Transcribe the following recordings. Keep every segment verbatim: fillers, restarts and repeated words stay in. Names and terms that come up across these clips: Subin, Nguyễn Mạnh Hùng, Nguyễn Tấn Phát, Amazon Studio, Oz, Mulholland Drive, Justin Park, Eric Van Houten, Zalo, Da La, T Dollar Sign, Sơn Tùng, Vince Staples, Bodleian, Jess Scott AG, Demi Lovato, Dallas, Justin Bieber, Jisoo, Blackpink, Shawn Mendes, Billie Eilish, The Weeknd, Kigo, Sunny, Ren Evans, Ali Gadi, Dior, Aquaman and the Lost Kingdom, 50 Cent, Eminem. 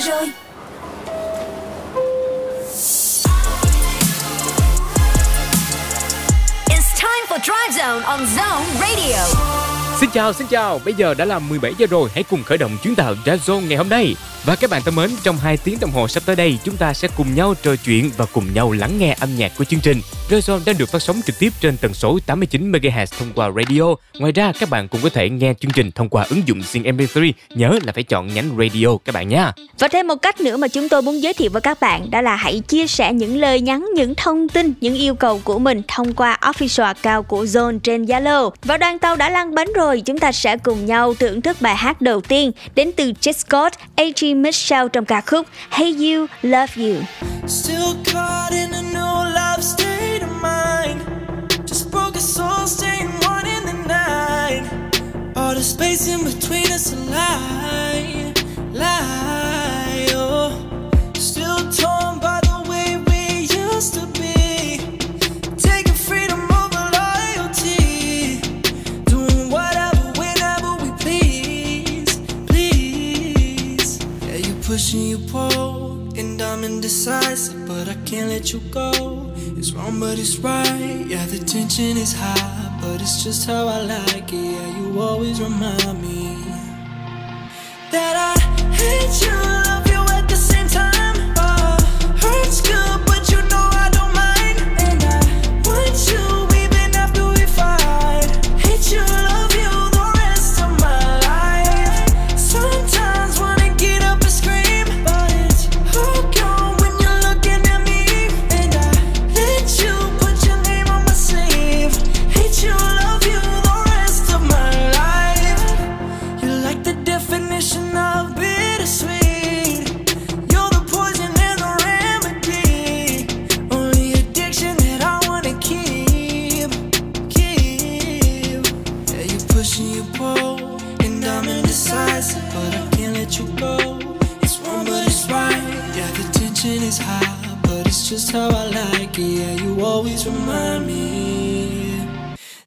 giờ rồi. It's time for Drive Zone on Zone Radio. Xin chào, xin chào. Bây giờ đã là mười bảy giờ rồi. Hãy cùng khởi động chuyến tàu Drive Zone ngày hôm nay. Và các bạn thân mến, trong hai tiếng đồng hồ sắp tới đây, chúng ta sẽ cùng nhau trò chuyện và cùng nhau lắng nghe âm nhạc của chương trình. Zone đang được phát sóng trực tiếp trên tần số tám mươi chín mê ga héc thông qua radio. Ngoài ra, các bạn cũng có thể nghe chương trình thông qua ứng dụng Zing em pê ba. Nhớ là phải chọn nhánh radio các bạn nha. Và thêm một cách nữa mà chúng tôi muốn giới thiệu với các bạn, đó là hãy chia sẻ những lời nhắn, những thông tin, những yêu cầu của mình thông qua official account của Zone trên Zalo. Và đoàn tàu đã lăn bánh rồi, chúng ta sẽ cùng nhau thưởng thức bài hát đầu tiên đến từ Jess Scott a giê Michelle trong ca khúc Hey You, Love You. Still caught in a no love state of mind. Just broke a soul staying one in the night. All the space in between us a lie, lie, oh. Still torn by the way we used to be. Taking freedom over loyalty. Doing whatever, whenever we please, please. Yeah, you push and you pull, and I'm indecisive, but I can't let you go. It's wrong but it's right. Yeah, the tension is high, but it's just how I like it. Yeah, you always remind me that I hate you, love you at the same time. Oh, hurts good, but you know I don't mind. And I want you even after we fight. Hate you, love you the rest of my life. Sometimes wanna get up and scream, but it's all gone when you're looking at me. And I let you put your name on my sleeve. Hate you, love you the rest of my life. You're like the definition of is high, but it's just how I like it. Yeah, you always remind me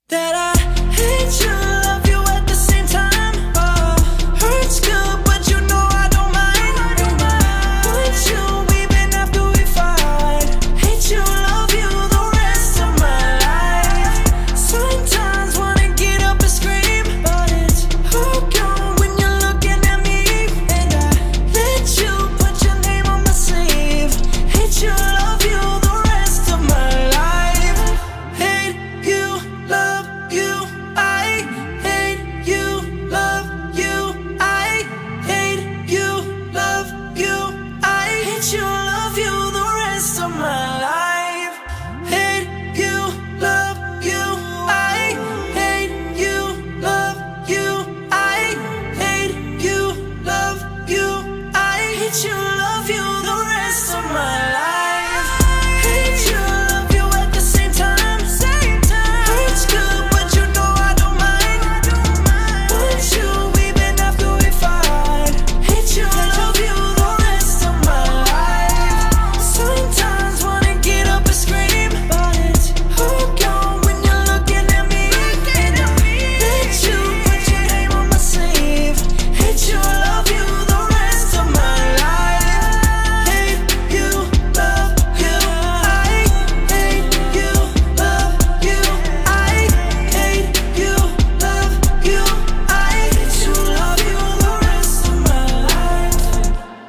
that I hate you, love you at the same time. Oh, hurts good, but you know I don't mind. And I want you even after we fight. Hate you, love you the rest of my life. Sometimes wanna get up and scream, but it's all gone when you're looking at me. And I let you put your name on my sleeve. Hate you, love you the rest of my life. Hate you, love you, I hate you, love you, I hate you, love you, I hate you, love you the rest of my life. Hate you, love you, I hate you, love you, I hate you, love you, I hate you, love you the rest of my life.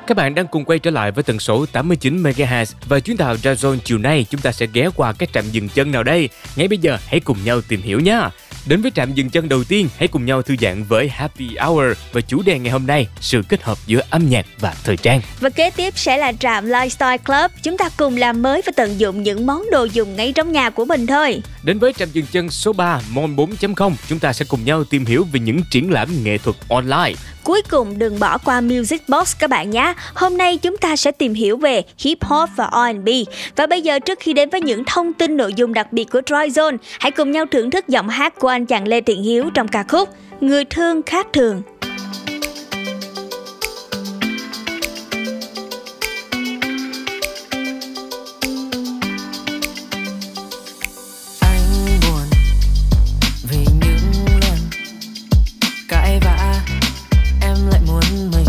Các bạn đang cùng quay trở lại với tần số tám mươi chín mê ga héc và chuyến tàu Drive Zone chiều nay chúng ta sẽ ghé qua các trạm dừng chân nào đây. Ngay bây giờ hãy cùng nhau tìm hiểu nhé. Đến với trạm dừng chân đầu tiên, hãy cùng nhau thư giãn với Happy Hour và chủ đề ngày hôm nay, sự kết hợp giữa âm nhạc và thời trang. Và kế tiếp sẽ là trạm Lifestyle Club, chúng ta cùng làm mới và tận dụng những món đồ dùng ngay trong nhà của mình thôi. Đến với trạm dừng chân số ba, Mon bốn chấm không, chúng ta sẽ cùng nhau tìm hiểu về những triển lãm nghệ thuật online. Cuối cùng đừng bỏ qua Music Box các bạn nhé. Hôm nay chúng ta sẽ tìm hiểu về hip hop và R and B. Và bây giờ trước khi đến với những thông tin nội dung đặc biệt của Drive Zone, hãy cùng nhau thưởng thức giọng hát của anh chàng Lê Tiến Hiếu trong ca khúc Người Thương Khác Thường. Cãi vã em lại muốn mình,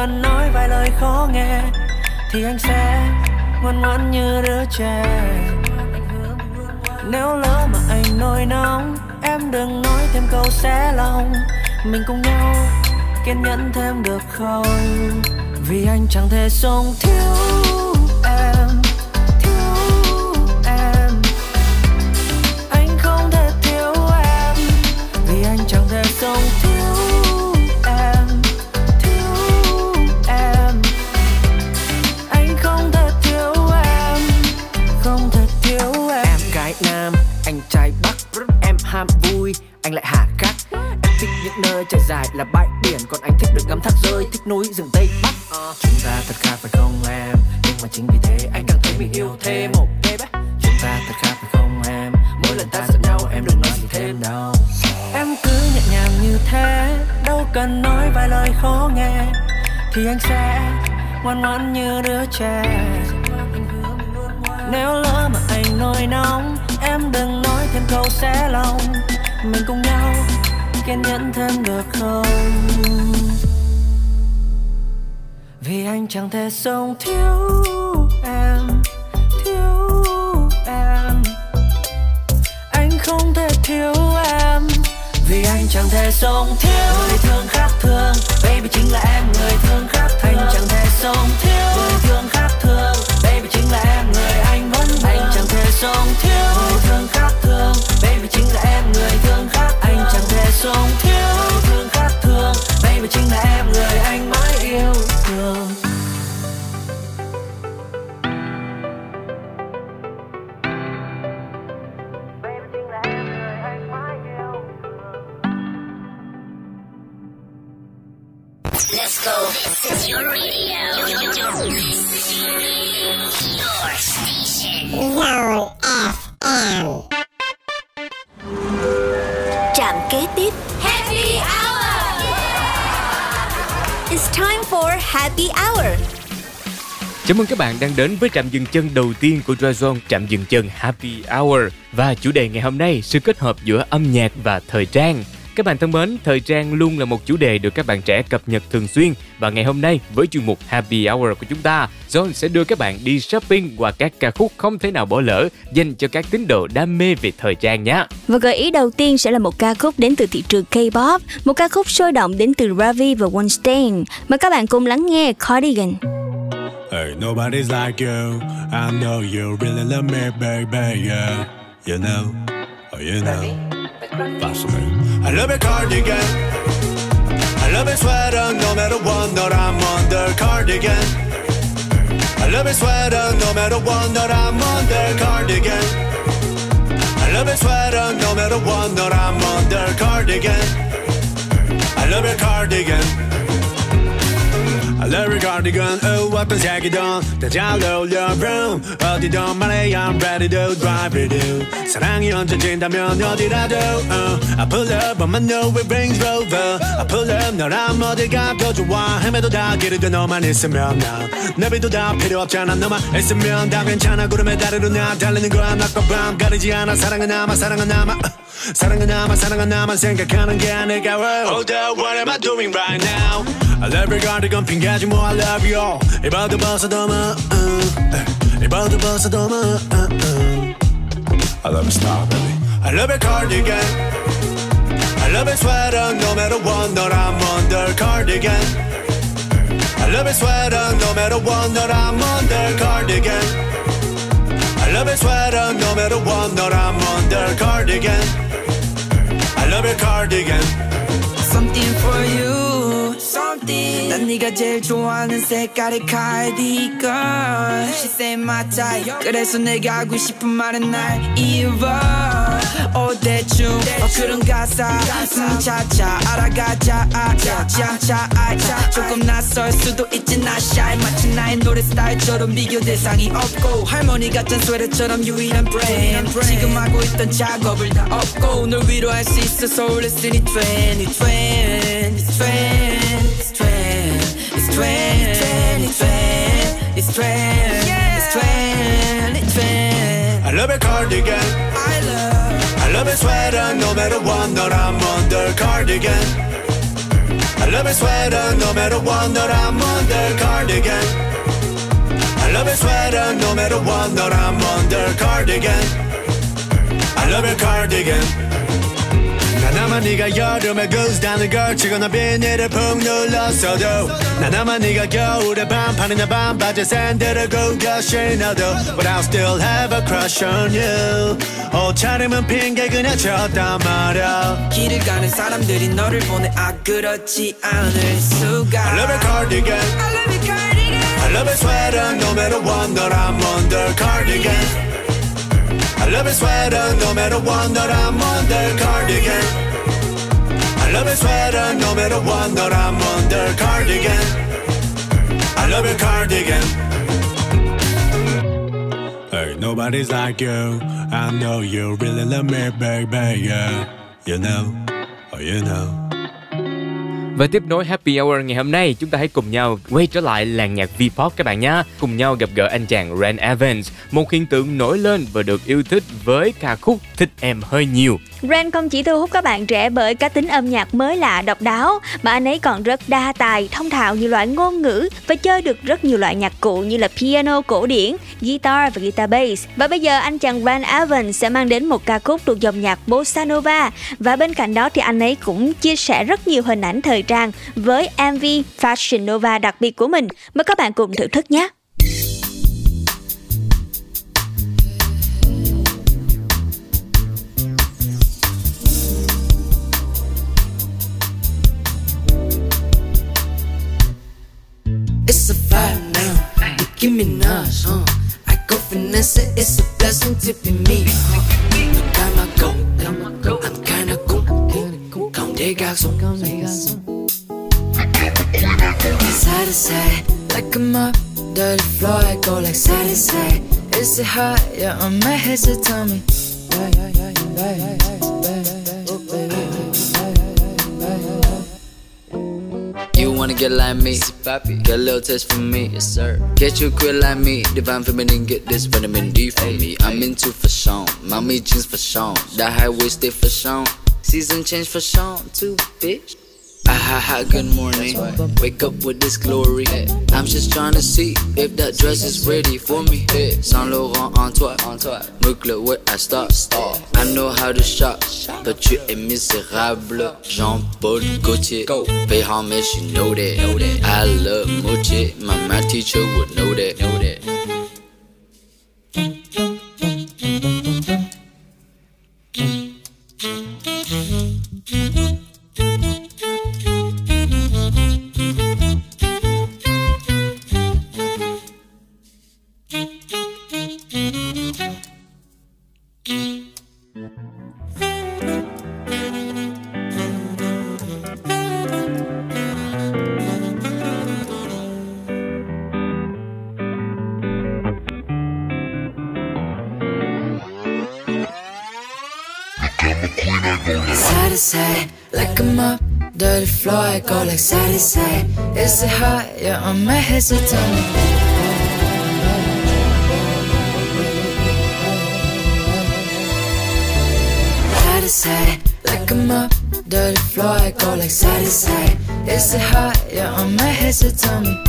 cần nói vài lời khó nghe thì anh sẽ ngoan ngoãn như đứa trẻ. Nếu lỡ mà anh nổi nóng, em đừng nói thêm câu xé lòng, mình cùng nhau kiên nhẫn thêm được không? Vì anh chẳng thể sống thiếu em, thiếu em. Anh không thể thiếu em, vì anh chẳng thể sống thiếu em, thiếu em. Anh không thể thiếu em, không thể thiếu em. Em gái Nam, anh trai Bắc, em ham vui, anh lại hà khắc. Em thích những nơi trải dài là bãi biển, còn anh thích được ngắm thác rơi, thích núi rừng Tây Bắc. Chúng ta thật khác phải không em? Nhưng mà chính vì thế anh cảm thấy mình yêu thêm một baby. Chúng ta thật khác phải không em? Mỗi lần ta giận nhau em đừng nói gì thêm đâu. Em cứ nhẹ nhàng như thế, đâu cần nói vài lời khó nghe thì anh sẽ ngoan ngoãn như đứa trẻ. Nếu lỡ mà anh nổi nóng, em đừng nói thêm câu xé lòng, mình cùng nhau kiên nhẫn thêm được không? Vì anh chẳng thể sống thiếu em, thiếu em. Anh không thể thiếu em, vì anh chẳng thể sống thiếu. Người thương khác thương, baby chính là em. Người thương khác thương, anh chẳng thể sống thiếu. Người thương khác thương, baby chính là em. Người anh vẫn thương, anh chẳng thể sống thiếu. Người thương khác thương, baby chính là em. Người thương khác thương, anh chẳng thể sống thiếu. Người thương khác thương, baby chính là em. Người anh mãi yêu. Let's go. It's your radio. Your station. Zone ép em. Trạm kế tiếp. Happy Hour. Yeah. It's time for Happy Hour. Chào mừng các bạn đang đến với trạm dừng chân đầu tiên của Zone, trạm dừng chân Happy Hour, và chủ đề ngày hôm nay sự kết hợp giữa âm nhạc và thời trang. Các bạn thân mến, thời trang luôn là một chủ đề được các bạn trẻ cập nhật thường xuyên, và ngày hôm nay với chuyên mục Happy Hour của chúng ta, Zone sẽ đưa các bạn đi shopping qua các ca khúc không thể nào bỏ lỡ dành cho các tín đồ đam mê về thời trang nhé. Và gợi ý đầu tiên sẽ là một ca khúc đến từ thị trường K-pop, một ca khúc sôi động đến từ Ravi và One Stand. Mời các bạn cùng lắng nghe Cardigan. Hey, nobody's like you, I know you really love me baby, yeah. You know, oh you know. I love your cardigan, I love your sweater, no matter what, not I'm under cardigan. I love your sweater, no matter what, not I'm under cardigan. I love your sweater, no matter what, not I'm under cardigan. I love your cardigan. I love your cardigan, oh, I've been taking on 다 잘 어울려, bro. 어디든 말해, I'm ready to drive with you. 사랑이 얹혀진다면 어디라도, uh. I pull up on my new Range Rover. I pull up, 너랑 어딜 가도 좋아. 헤매도 다 길이도 너만 있으면 나. 내비도 다 필요 없잖아, 너만 있으면 다 괜찮아. 구름에 다리로 나 달리는 거야, 낮과 밤 가리지 않아. 사랑은 남아, 사랑은 남아. 사랑은 남아, 사랑은 남아. 생각하는 게 내가 왜. Hold up, what am I doing right now? I love your cardigan, 핑계지 뭐 I love you. 입어도 벗어도 뭐 uh, 입어도 벗어도 뭐 uh, uh. I love your style baby, I love your cardigan, I love your sweater, no matter what, not I'm under cardigan. I love your sweater, no matter what, not I'm under cardigan. I love your sweater, no matter what, not I'm under cardigan. I love your cardigan. Something for you, 난 네가 제일 좋아하는 색깔의 cardigan. She say my type, 그래서 내가 하고 싶은 말은 날 입어. 오 대충 어 그런 가사 음 차차 알아가자 아차차차 아차. 조금 낯설 수도 있지 나 shy, 마치 나의 노래 스타일처럼 비교 대상이 없고 할머니 같은 스웨터처럼 유일한 brand. 지금 하고 있던 작업을 다 업고 널 위로할 수 있어서 올렸으니 twenty twenty twenty. It's twin, it's twin, it's twin, it's twin, it's twin, it's twin. I love your cardigan, I love, I love your sweater, no matter what, not I'm under cardigan. I love your sweater, no matter what, that I'm under cardigan. I love your sweater, no matter what, that I'm under cardigan. I love your cardigan. 난 아마 네가 여름에 구스다는 걸 치거나 비닐을 푹 눌렀어도 난 아마 네가 겨울에 반팔이나 반바지 샌들을 구겨 신어도 But I'll still have a crush on you 옷차림은 핑계 그냥 쳤단 말야 길을 가는 사람들이 너를 보내 아 그렇지 않을 수가 I love your cardigan I love your cardigan I love your sweater no matter what 널 I'm under cardigan I love your sweater, no matter what, that I'm under cardigan. I love your sweater, no matter what, that I'm under cardigan. I love your cardigan. Hey, nobody's like you. I know you really love me, baby, yeah. You know, oh you know. Và tiếp nối Happy Hour ngày hôm nay, chúng ta hãy cùng nhau quay trở lại làng nhạc V-pop các bạn nhé. Cùng nhau gặp gỡ anh chàng Ren Evans, một hiện tượng nổi lên và được yêu thích với ca khúc Thích Em Hơi Nhiều. Ren không chỉ thu hút các bạn trẻ bởi cá tính âm nhạc mới lạ, độc đáo, mà anh ấy còn rất đa tài, thông thạo nhiều loại ngôn ngữ và chơi được rất nhiều loại nhạc cụ như là piano cổ điển, guitar và guitar bass. Và bây giờ anh chàng Ren Evans sẽ mang đến một ca khúc thuộc dòng nhạc bossa nova. Và bên cạnh đó thì anh ấy cũng chia sẻ rất nhiều hình ảnh thời trang với em vê Fashion Nova đặc biệt của mình. Mời các bạn cùng thưởng thức nhé. It's a vibe now, Nicki Minaj, uh. I go Vanessa, it's a blessing to be me. You got my goat, I'm kinda cool. Không thể gạt xuống. Side to side, like I'm up, dirty floor, I go like side to side. Is it hot? Yeah, on my head, so tell me. You wanna get like me, get a little taste from me, yes sir. Get you quit like me, divine feminine, get this vitamin D for me. I'm into fashion, mommy jeans fashion, that high waisted fashion, season change fashion too, bitch. Ah ha ha, good morning, wake up with this glory. I'm just trying to see if that dress is ready for me. Saint Laurent Antoine, look look where I start. I know how to shop, but you est miserable. Jean-Paul Gaultier, pay homage, you know that. I love Moche, my math teacher would know that. I go like side to side. Is it hot? Yeah, on my head, so tell me. Side to side, like I'm up, dirty floor. I go like side to side. Is it hot? Yeah, on my head, so tell me.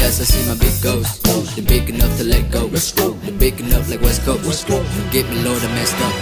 Yes, I see my big ghost. They're big enough to let go. Let's go. They're big enough like West Coast. Let's go. Get below the messed up.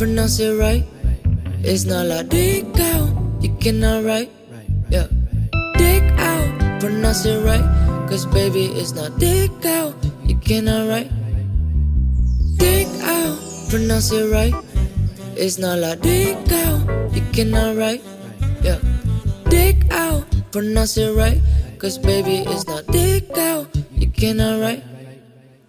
pronounce it right. It's not like dick out, you cannot write. Yeah, dick out, pronounce it right. Cause baby, it's not dick out, you cannot write. Dick out, pronounce it right. It's not like dick out, you cannot write. Yeah, dick out, pronounce it right. Cause baby, it's not dick out, you cannot write.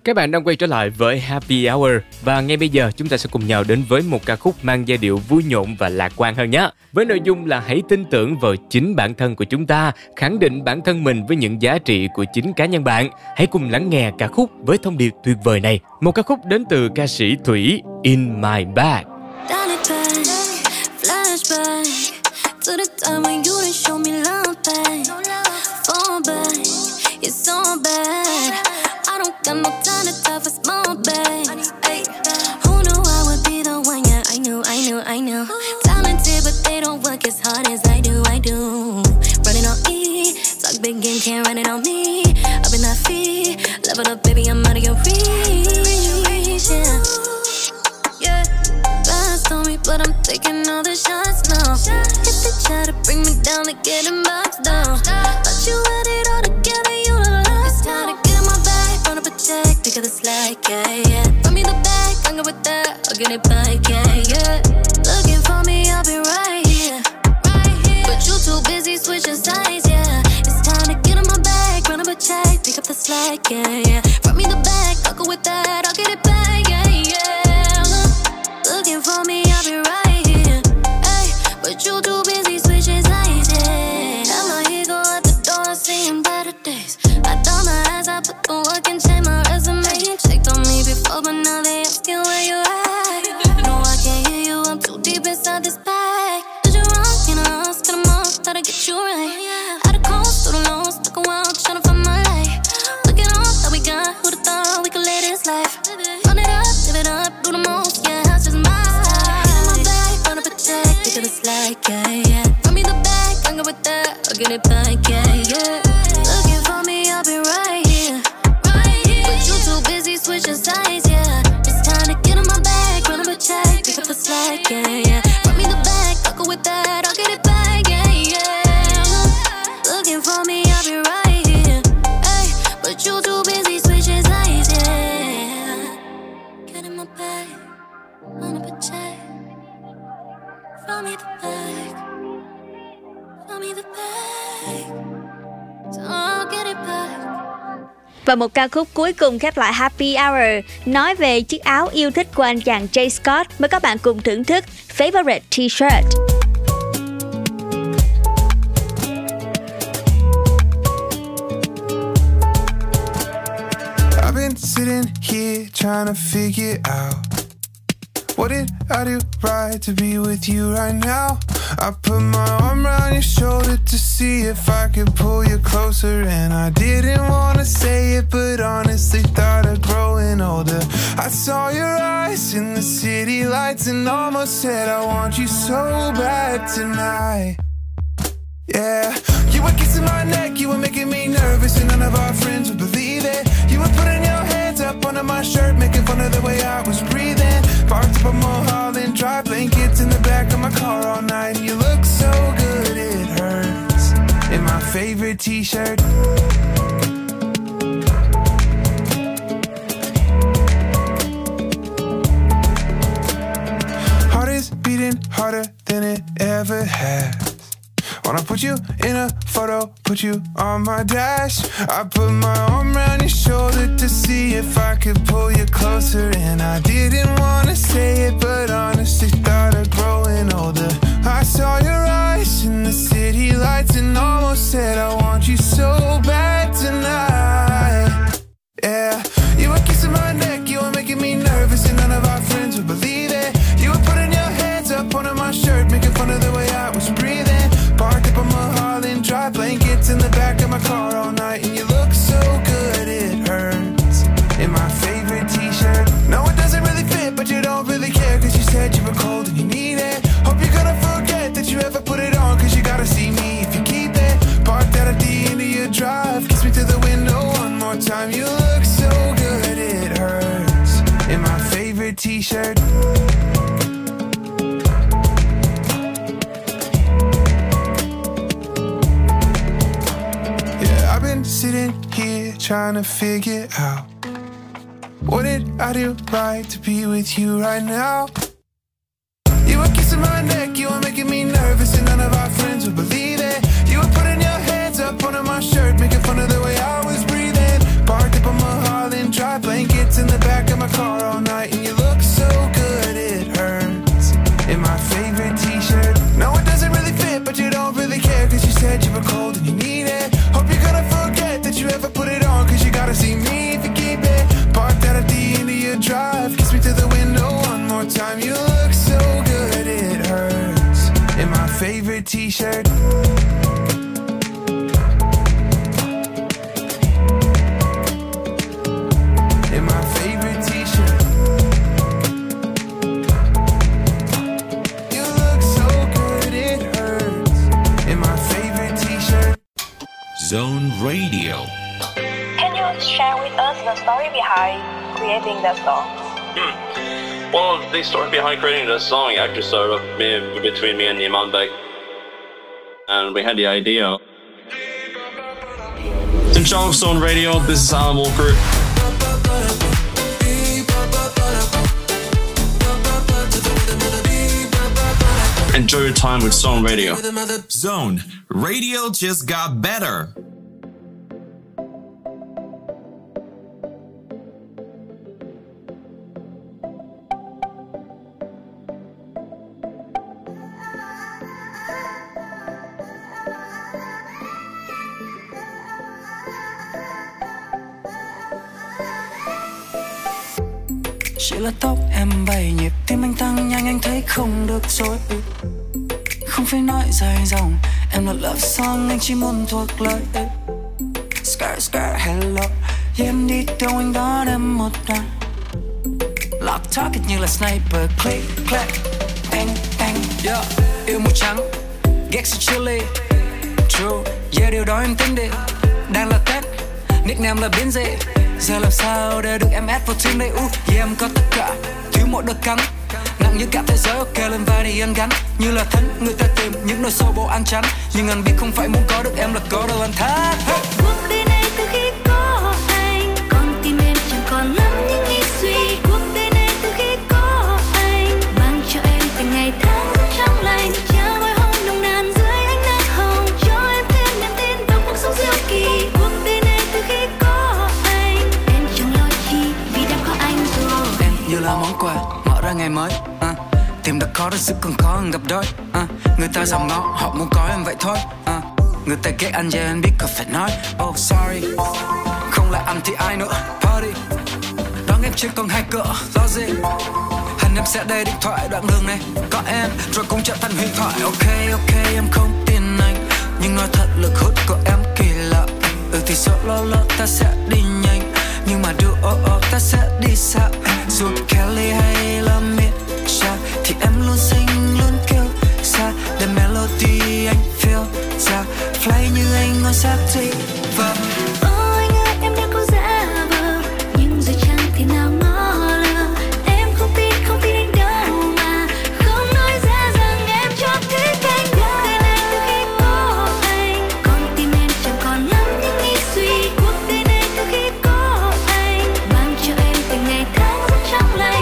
Các bạn đang quay trở lại với Happy Hour và ngay bây giờ chúng ta sẽ cùng nhau đến với một ca khúc mang giai điệu vui nhộn và lạc quan hơn nhé. Với nội dung là hãy tin tưởng vào chính bản thân của chúng ta, khẳng định bản thân mình với những giá trị của chính cá nhân bạn. Hãy cùng lắng nghe ca khúc với thông điệp tuyệt vời này. Một ca khúc đến từ ca sĩ Thủy, In My Bag. Got no time to talk for small bags. Who knew I would be the one? Yeah, I knew, I knew, I knew. Talented, but they don't work as hard as I do, I do. Running on E, talk big game, can't run it on me. Up in that feet, level up, baby, I'm out of your reach. Yeah, fast on me, but I'm taking all the shots now. Hit the try to bring me down to get in box down. Thought you had it all together, you the last time. Think of the slack, yeah, yeah. Bring me the bag, I'm good with that. I'll get it back, yeah, yeah. Looking for me, I'll be right here, right here. But you too busy switching sides, yeah. It's time to get in my bag, run up a check, pick up the slack, yeah, yeah. Bring me the bag, I'll go with that, I'll get it back, yeah, yeah. Look, looking for me, I'll be right here, hey. But you too busy switching sides, yeah. Got my ego at the door, seeing better days. I done my eyes, I put the work and check my resume. They checked on me before, but now they asking where you at. No, I can't hear you, I'm too deep inside this bag. Did you wrong, and I lost, cut 'em off, thought I'd get you right. Had a cold, through the nose, stuck a while, tryna find my life. Look at all that we got, who'd have thought we could live this life? Run it up, live it up, do the most, yeah, that's just my style. Get in my bag, run up a check, think of the slack, yeah, yeah. Run me the bag, I'm good with that, I'll get it back, yeah, yeah. I'll be right here, right here. But you too busy switching sides, yeah. It's time to get in my bag, run up a check, pick up the slack, yeah, yeah. Bring me the bag, I'll go with that, I'll get it back, yeah, yeah. Look, looking for me, I'll be right here, hey. But you too busy switching sides, yeah. Get in my bag, run up a check. Throw me the bag, throw me the bag. Và một ca khúc cuối cùng khép lại Happy Hour, nói về chiếc áo yêu thích của anh chàng Jay Scott. Mời các bạn cùng thưởng thức Favorite T-shirt. I've been sitting here trying to figure out what did I do right to be with you right now? I put my arm around your shoulder to see if I could pull you closer. And I didn't wanna say it, but honestly thought I'd growing older. I saw your eyes in the city lights and almost said I want you so bad tonight. Yeah, you were kissing my neck, you were making me nervous, and none of our friends would believe it. You were putting your hands up under my shirt, making fun of the way I was breathing. Parked up a Mulholland Drive, blankets in the back of my car all night. And you look so good it hurts, in my favorite t-shirt. Heart is beating harder than it ever has. Wanna put you in a photo, put you on my dash. I put my arm around your shoulder to see if I could pull you closer. And I didn't wanna say it, but honestly thought I'd growing older. I saw your eyes in the city lights and almost said I want you so bad tonight. Yeah, you were kissing my neck, you were making me nervous, and none of our friends would believe it. You were putting your hands up under my shirt, making fun of the way I was breathing. Parked up on Mulholland Drive, blankets in the back of my car all night. And you look so good it hurts, in my favorite t-shirt. No, it doesn't really fit, but you don't really care, cause you said you were cold and you need it. Hope you're gonna forget that you ever put it on, cause you gotta see me if you keep it. Parked out at the end of your drive, kiss me through the window one more time. You look so good it hurts, in my favorite t-shirt. trying to figure out what did I do right to be with you right now. You were kissing my neck, you were making me nervous, and none of our friends would believe it. You were putting your hands up under my shirt, making fun of the way I was breathing. Parked up on my Harlan, dry blankets in the back of my car all night, and you look so good it hurts. In my favorite t-shirt, no it doesn't really fit, but you don't really care, cause you said you were cold and you need it. Hope you're gonna forget that you ever put it on, cause you gotta see me if you keep it. Parked out at the end of your drive, kiss me through the window one more time. You look so good it hurts. In my favorite t-shirt. In my favorite t-shirt. You look so good it hurts. In my favorite t-shirt. Zone Radio. Can you share with us the story behind creating the song? Hmm. Well, the story behind creating the song actually started up between me and Iman Beck, and we had the idea. Sinchong Zone Radio. This is Alan Walker. Enjoy your time with Zone Radio. Zone Radio just got better. Chỉ là tóc em bay nhịp, tim anh tăng nhanh, anh thấy không được rồi. Không phải nói dài dòng, em là love song, anh chỉ muốn thuộc lời. Skirt skirt hello, yeah, em đi đâu anh đón em một đoạn. Lock target như là sniper, click click, bang bang, yeah. Yêu màu trắng, ghét sự chilly, true, yeah điều đó em tính đi. Đang là Tết, nickname là Binz. Giờ làm sao để được em add vào team đây, uh, yeah em có tất cả, thiếu một đợt cắn. Nặng như cả thế giới, ok lên vai đi anh gắn. Như là thánh, người ta tìm những nơi sâu bộ ăn chắn. Nhưng anh biết không phải muốn có được em là có đâu anh thắt. Cuộc đời này từ khi có anh, con tim em chẳng còn lắm những nghĩ suy. Cuộc đời này từ khi có anh, mang cho em từng ngày tháng rất trong lành. Trao môi hôn nồng nàn dưới ánh nắng hồng, cho em thêm niềm tin vào cuộc sống diệu kỳ. Cuộc đời này từ khi có anh, em chẳng lo chi vì đã có anh rồi. Em như là món quà mở ra ngày mới. Tìm đã khó đã giúp còn khó hơn gặp đôi. uh, Người ta dòng ngó, họ muốn có em vậy thôi. uh, Người ta ghét anh, yeah anh biết còn phải nói. Oh sorry, không là anh thì ai nữa. Party, đón em chưa còn hai cỡ, lo gì. Hẳn em sẽ đây điện thoại, đoạn đường này có em, rồi cũng trở thành huyền thoại. Ok ok em không tin anh, nhưng nói thật lực hút của em kỳ lạ. Ừ thì sợ lo lỡ ta sẽ đi nhanh, nhưng mà đưa ô ô ta sẽ đi xa. Dù Kelly hay là Mỹ thì em luôn xinh luôn kêu xa. The melody anh feel xa, fly như anh ngồi sát thị và oh anh ơi em đã cố giả vờ, nhưng rồi chẳng thể nào ngó lơ. Em không tin, không tin anh đâu mà không nói ra rằng em cho thích anh. Cuộc đời này từ khi có anh, con tim em chẳng còn lắm những nghĩ suy. Cuộc đời này từ khi có anh, mang cho em từng ngày tháng rất trong lành.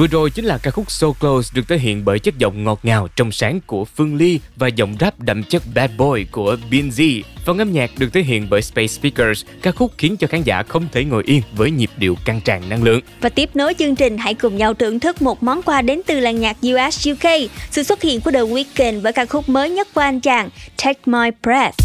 Vừa rồi chính là ca khúc So Close được thể hiện bởi chất giọng ngọt ngào trong sáng của Phương Ly và giọng rap đậm chất bad boy của Binz. Phần âm nhạc được thể hiện bởi Space Speakers, ca khúc khiến cho khán giả không thể ngồi yên với nhịp điệu căng tràn năng lượng. Và tiếp nối chương trình, hãy cùng nhau thưởng thức một món quà đến từ làng nhạc U S U K, sự xuất hiện của The Weeknd với ca khúc mới nhất của anh chàng Take My Breath.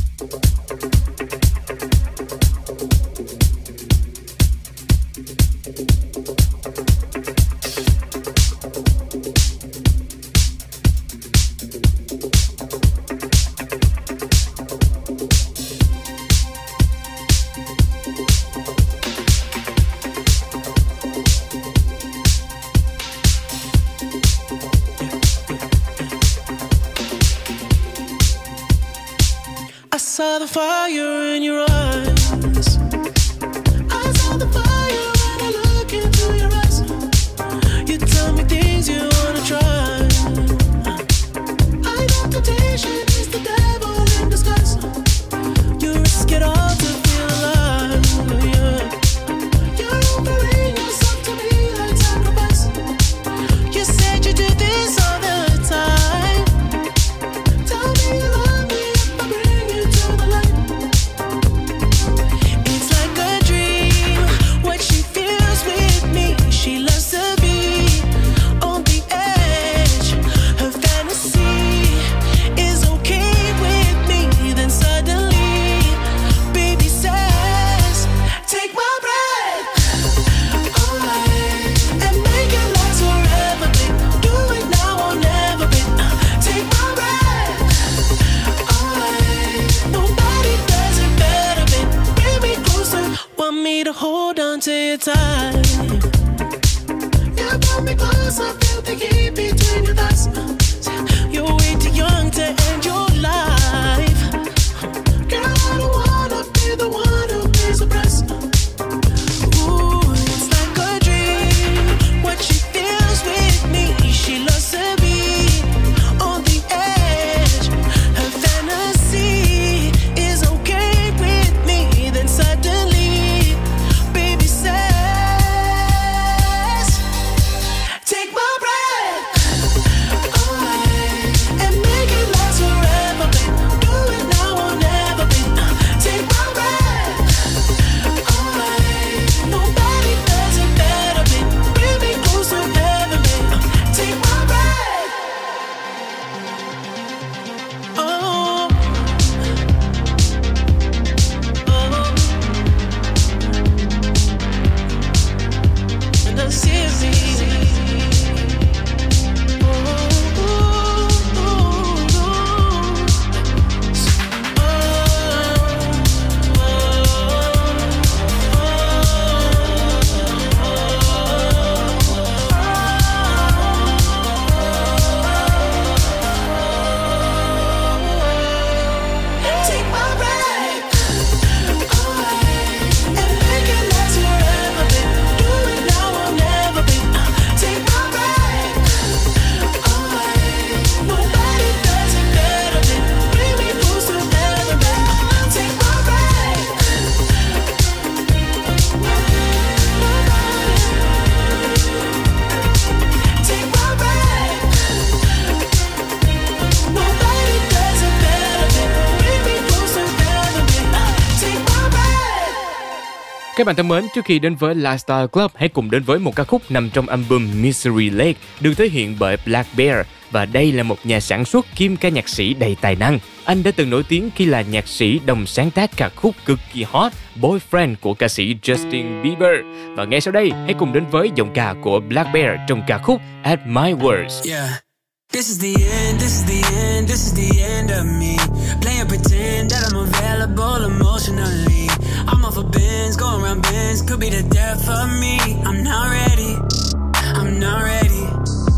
I saw the fire in your eyes. I saw the fire when I look into your eyes. You tell me things you wanna try. I know temptation is the devil in disguise. You risk it all to feel alive. Yeah. You're offering yourself to me like sacrifice. You said you do this all the time. Tell me you love me. Các bạn thân mến, trước khi đến với Lifestyle Club, hãy cùng đến với một ca khúc nằm trong album Misery Lake được thể hiện bởi Black Bear. Và đây là một nhà sản xuất kiêm ca nhạc sĩ đầy tài năng. Anh đã từng nổi tiếng khi là nhạc sĩ đồng sáng tác ca khúc cực kỳ hot Boyfriend của ca sĩ Justin Bieber. Và ngay sau đây, hãy cùng đến với giọng ca của Black Bear trong ca khúc At My Worst. Yeah. This is the end, this is the end, this is the end of me. Playing pretend that I'm available emotionally. I'm off of Benz, going around Benz, could be the death of me. I'm not ready, I'm not ready.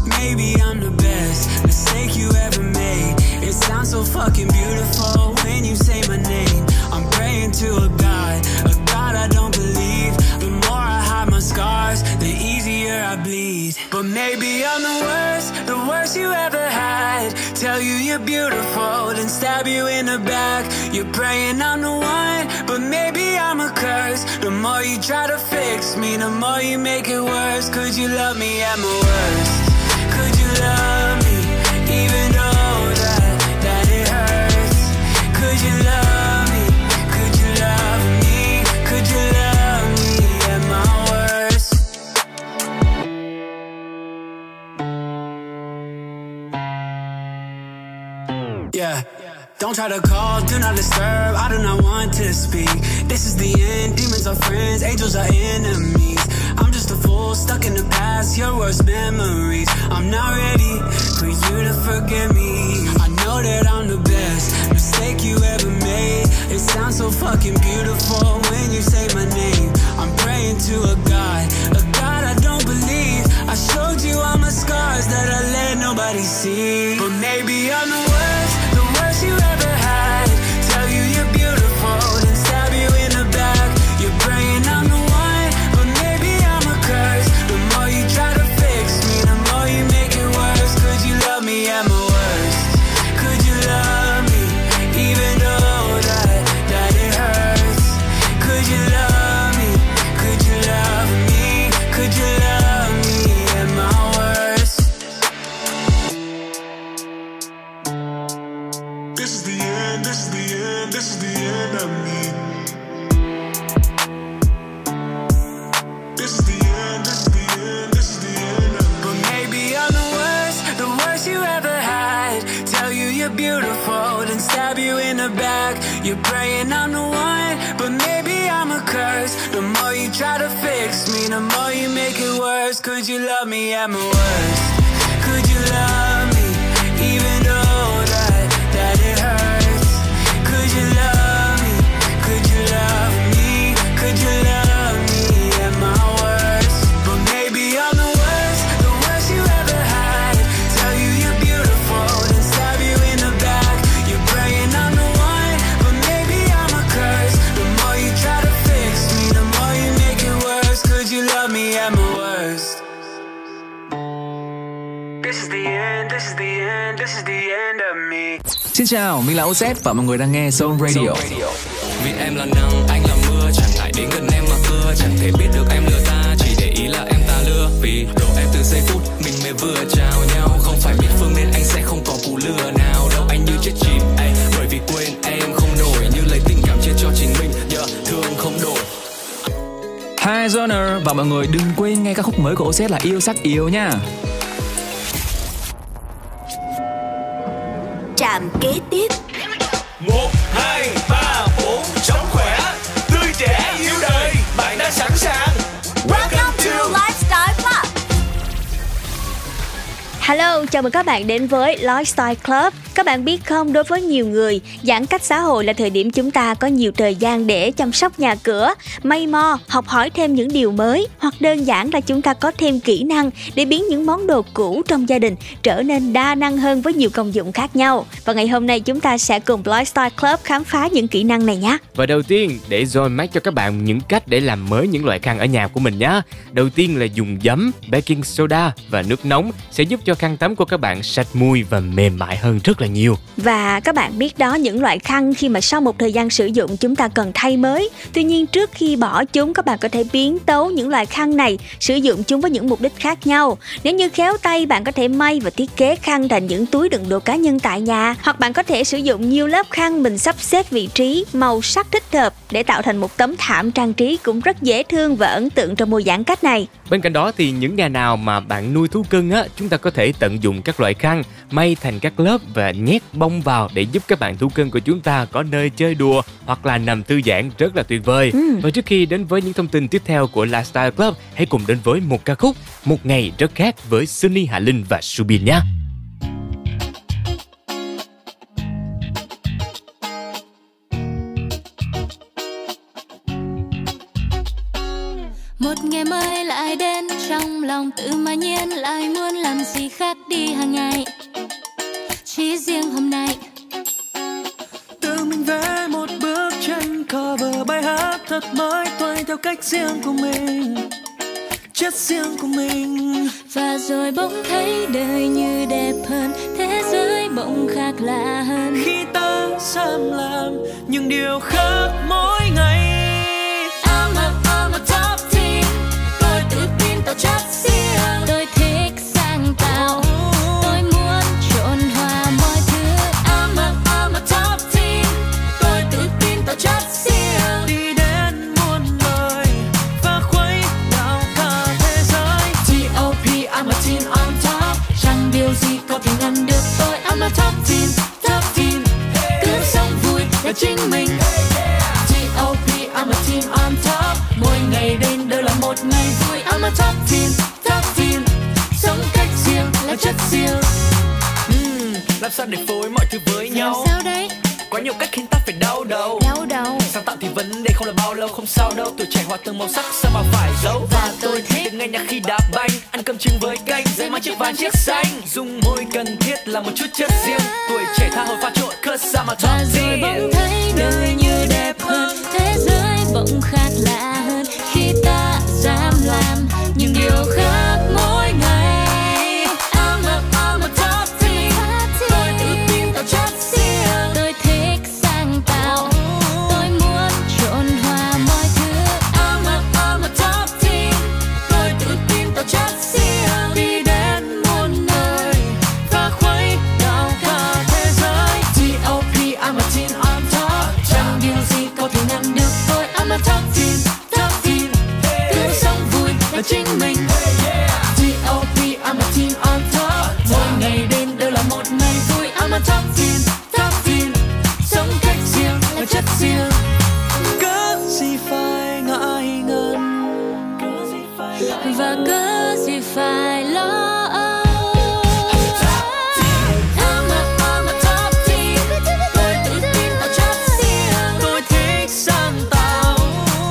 Maybe I'm the best mistake you ever made. It sounds so fucking beautiful when you say my name. I'm praying to a God, a God I don't believe. The more I hide my scars, the easier I bleed. But maybe I'm the worst, the worst you ever had. Tell you you're beautiful, then stab you in the back. You're praying I'm the one, but maybe I'm a curse. The more you try to fix me, the more you make it worse. Could you love me at my worst? Could you love me even though that, that it hurts? Could you love me? Could you love me? Could you love me at my worst? Yeah. Don't try to call, do not disturb, I do not want to speak. This is the end, demons are friends, angels are enemies. I'm just a fool, stuck in the past, your worst memories. I'm not ready for you to forgive me. I know that I'm the best mistake you ever made. It sounds so fucking beautiful when you say my name. I'm praying to a God, a God I don't believe. I showed you all my scars that I let nobody see. But maybe I'm the worst you ever had, tell you you're beautiful then stab you in the back. You're praying I'm the one, but maybe I'm a curse. The more you try to fix me, the more you make it worse. Could you love me at my worst? Could you love me even though that, that it hurts? Could you love me? Could you love me? Could you love me at my worst? This is the end, this is the end, this is the end of me. This is the end, this is the end, this is the end of me. But maybe I'm the worst, the worst you ever had. Tell you you're beautiful, then stab you in the back. You're praying I'm the one, but maybe I'm a curse. The more you try to fix me, the more you make it worse. Could you love me at my worst? Could you love me even though that that it hurts? Could you love me? Could you love me? Could you love me at my worst? But maybe I'm the worst, the worst you ever had. Tell you you're beautiful, then stab you in the back. You're praying I'm the one, but maybe I'm a curse. The more you try to fix me, the more you make it worse. Could you love me at my worst? This is the end, this is the end, this is the end of me. Xin chào, mình là Oz và mọi người đang nghe Zone Radio. Vì em là nắng, anh là mưa, chẳng ngại đến gần em mà cưa, chẳng thể biết được em lừa ta, chỉ để ý là em ta lừa. Vì đầu em từ giây phút mình mới vừa chào nhau, không phải biết phương nên anh sẽ không có cú lừa nào đâu. Anh như chết chìm, ey, bởi vì quên em không nổi, như lấy tình cảm chia cho chính mình, nhờ thương không đổi. Hi Zoner và mọi người đừng quên nghe các khúc mới của Oz là Yêu Sắc Yêu nha. Trạm kế tiếp. Một, hai, ba, bốn, sống khỏe, tươi trẻ, yêu đời. Bạn đã sẵn sàng. Welcome to Lifestyle Club. Hello, chào mừng các bạn đến với Lifestyle Club. Các bạn biết không, đối với nhiều người, giãn cách xã hội là thời điểm chúng ta có nhiều thời gian để chăm sóc nhà cửa, may mo, học hỏi thêm những điều mới, hoặc đơn giản là chúng ta có thêm kỹ năng để biến những món đồ cũ trong gia đình trở nên đa năng hơn với nhiều công dụng khác nhau. Và ngày hôm nay chúng ta sẽ cùng Lifestyle Club khám phá những kỹ năng này nhé. Và đầu tiên, để John mách cho các bạn những cách để làm mới những loại khăn ở nhà của mình nhé. Đầu tiên là dùng giấm, baking soda và nước nóng sẽ giúp cho khăn tắm của các bạn sạch mùi và mềm mại hơn rất là nhiều. Và các bạn biết đó, những loại khăn khi mà sau một thời gian sử dụng chúng ta cần thay mới. Tuy nhiên trước khi bỏ chúng, các bạn có thể biến tấu những loại khăn này, sử dụng chúng với những mục đích khác nhau. Nếu như khéo tay, bạn có thể may và thiết kế khăn thành những túi đựng đồ cá nhân tại nhà, hoặc bạn có thể sử dụng nhiều lớp khăn, mình sắp xếp vị trí, màu sắc thích hợp để tạo thành một tấm thảm trang trí cũng rất dễ thương và ấn tượng trong mùa giãn cách này. Bên cạnh đó thì những nhà nào mà bạn nuôi thú cưng á, chúng ta có thể tận dụng các loại khăn may thành các lớp và nhét bông vào để giúp các bạn thú cưng của chúng ta có nơi chơi đùa hoặc là nằm thư giãn rất là tuyệt vời. Ừ. Và trước khi đến với những thông tin tiếp theo của Lifestyle Club, hãy cùng đến với một ca khúc Một Ngày Rất Khác với Sunny, Hạ Linh và Subin nhé. Một ngày mới lại đến, trong lòng tự mà nhiên lại muốn làm gì khác đi hàng ngày. Chỉ riêng hôm nay tự mình vẽ một bức tranh cover bài hát thật mới toay theo cách riêng của mình, chất riêng của mình. Và rồi bỗng thấy đời như đẹp hơn, thế giới bỗng khác lạ hơn khi ta dám làm những điều khác mỗi ngày. I'm up, I'm có thể ngăn được tôi. I'm a top team, top team. Cứ sống vui là chính mình. tê o pê, I'm a team on top. Mỗi ngày đến đều là một ngày vui. I'm a top team, top team. Sống cách riêng là chất riêng. mm, Làm sao để phối mọi thứ với nhau? Làm sao đấy? Có nhiều cách khiến ta phải đau đầu. Đau đầu. Sáng tạo thì vấn đề không là bao lâu. Không sao đâu, tuổi trẻ hòa từng màu sắc sao mà phải giấu. Và tôi thích được nghe nhạc khi đá banh, ăn cơm trứng với canh, dậy mang chiếc vàng chiếc xanh. Dùng môi cần thiết là một chút chất riêng. Tuổi trẻ tha hồi pha trộn, cause I'm a top team. Và rồi bỗng thấy đời như đẹp hơn, thế giới bỗng khác lạ hơn khi ta dám làm những điều khác mỗi ngày. I'm a, I'm a top team. Tôi tự tin tạo chất riêng. Tôi thích sáng tạo. Tôi muốn trộn hòa mọi thứ. I'm a, I'm a top team. Tôi tự tin tạo chất riêng. Đi đến một nơi và khuấy đảo cả thế giới. tê o pê, I'm a team on top. Chẳng điều gì có thể ngăn được tôi. I'm a top team, top team. Cứ sống vui là chính mình. tê o pê, I'm a team on top. Mỗi ngày đêm đều là một ngày vui. I'm a top team, top team. Sống cách riêng là chất riêng. Cớ gì phải ngại ngần, và cớ gì phải lo âu. I'm a, I'm a top team. Tôi tự tin tạo chất riêng. Tôi thích sáng tạo.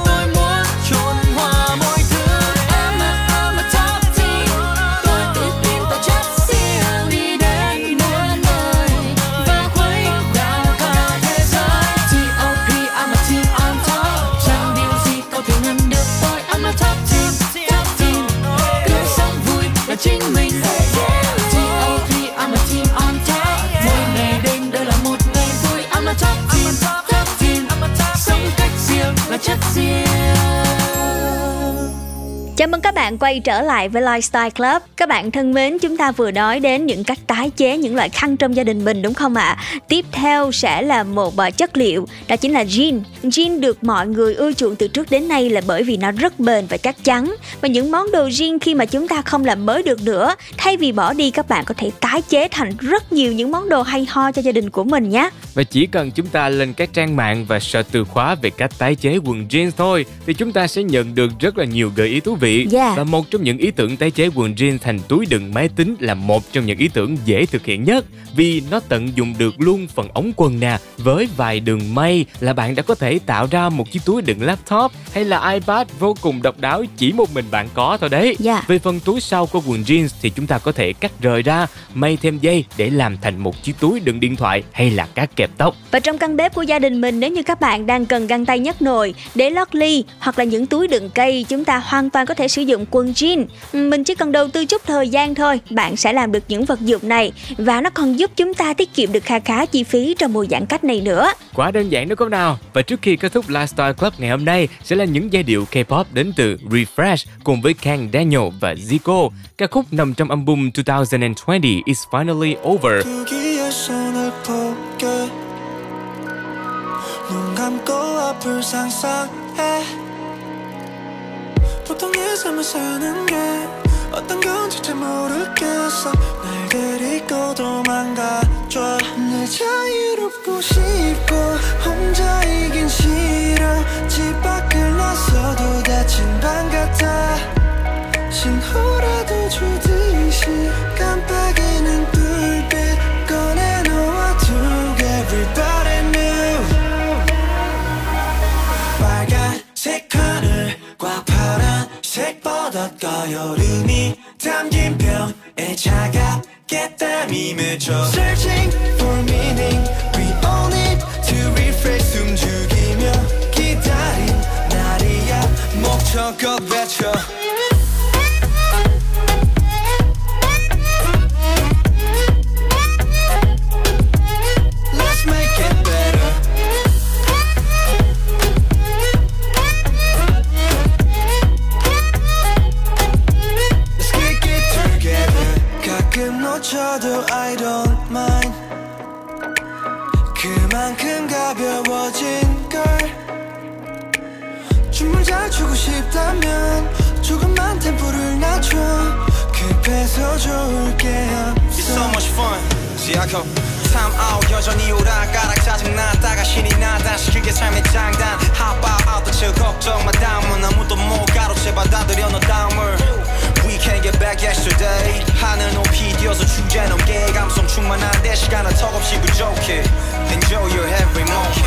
Tôi muốn trộn hòa mọi thứ. I'm a, I'm a top team. Tôi tự tin tạo chất riêng. Đi đến muôn nơi và khuấy đảo cả thế giới. tê o pê, I'm a team on top. Chẳng điều gì có thể ngăn được tôi. I'm a top team, top team. Cứ sống vui là chính mình. tê o pê, I'm a team on top. Mỗi ngày đêm đều là một ngày vui. I'm a top team, top team. Sống cách riêng là chất riêng. Chào mừng các bạn quay trở lại với Lifestyle Club. Các bạn thân mến, chúng ta vừa nói đến những cách tái chế những loại khăn trong gia đình mình đúng không ạ? Tiếp theo sẽ là một à, chất liệu, đó chính là jean. Jean được mọi người ưa chuộng từ trước đến nay là bởi vì nó rất bền và chắc chắn. Và những món đồ jean khi mà chúng ta không làm mới được nữa, thay vì bỏ đi các bạn có thể tái chế thành rất nhiều những món đồ hay ho cho gia đình của mình nhé. Và chỉ cần chúng ta lên các trang mạng và search từ khóa về cách tái chế quần jean thôi thì chúng ta sẽ nhận được rất là nhiều gợi ý thú vị. Yeah. Và một trong những ý tưởng tái chế quần jean thành túi đựng máy tính là một trong những ý tưởng dễ thực hiện nhất, vì nó tận dụng được luôn phần ống quần nè. Với vài đường may là bạn đã có thể tạo ra một chiếc túi đựng laptop hay là iPad vô cùng độc đáo chỉ một mình bạn có thôi đấy. Yeah. Về phần túi sau của quần jeans thì chúng ta có thể cắt rời ra, may thêm dây để làm thành một chiếc túi đựng điện thoại hay là các kẹp tóc. Và trong căn bếp của gia đình mình, nếu như các bạn đang cần găng tay nhấc nồi để lót ly hoặc là những túi đựng cây, chúng ta hoàn toàn có thể sử dụng quần jean. Mình chỉ cần đầu tư chút thời gian thôi, bạn sẽ làm được những vật dụng này, và nó còn giúp chúng ta tiết kiệm được kha khá chi phí trong mùa giãn cách này nữa. Quá đơn giản đúng không nào? Và trước khi kết thúc Lifestyle Club ngày hôm nay sẽ là những giai điệu K-pop đến từ Refresh cùng với Kang Daniel và Zico. Ca khúc nằm trong album twenty twenty is finally over. 보통 이 삶을 사는 게 어떤 건지 잘 모르겠어 날 데리고 도망가줘 날 자유롭고 싶고 혼자 이긴 싫어 집 밖을 나서도 다친 방 같아 신호라도 주듯이 깜빡이는 불빛 꺼내놓아두게 Everybody knew 빨간색 하늘과 파란색 뻗었고 여름이 담긴 병에 차갑게 땀이 맺혀 Searching for meaning We all need to refresh 숨 죽이며 기다린 날이야 목청껏 외쳐 저도 I don't mind 그만큼 가벼워진 걸 춤을 잘 추고 싶다면 조금만 템포를 낮춰 그 It's so much fun. 지하철 time out 여전히 오라 가락 짜증나 따가 신이 나다 시키게 삶의 장단 hop out 칠 걱정 마 담은 아무도 못 가로채 받아들여 너 다음을 We can't get back yesterday 하늘 높이 뛰어서 주제 넘게 감성 충만한데 시간은 턱없이 부족해 Enjoy your every moment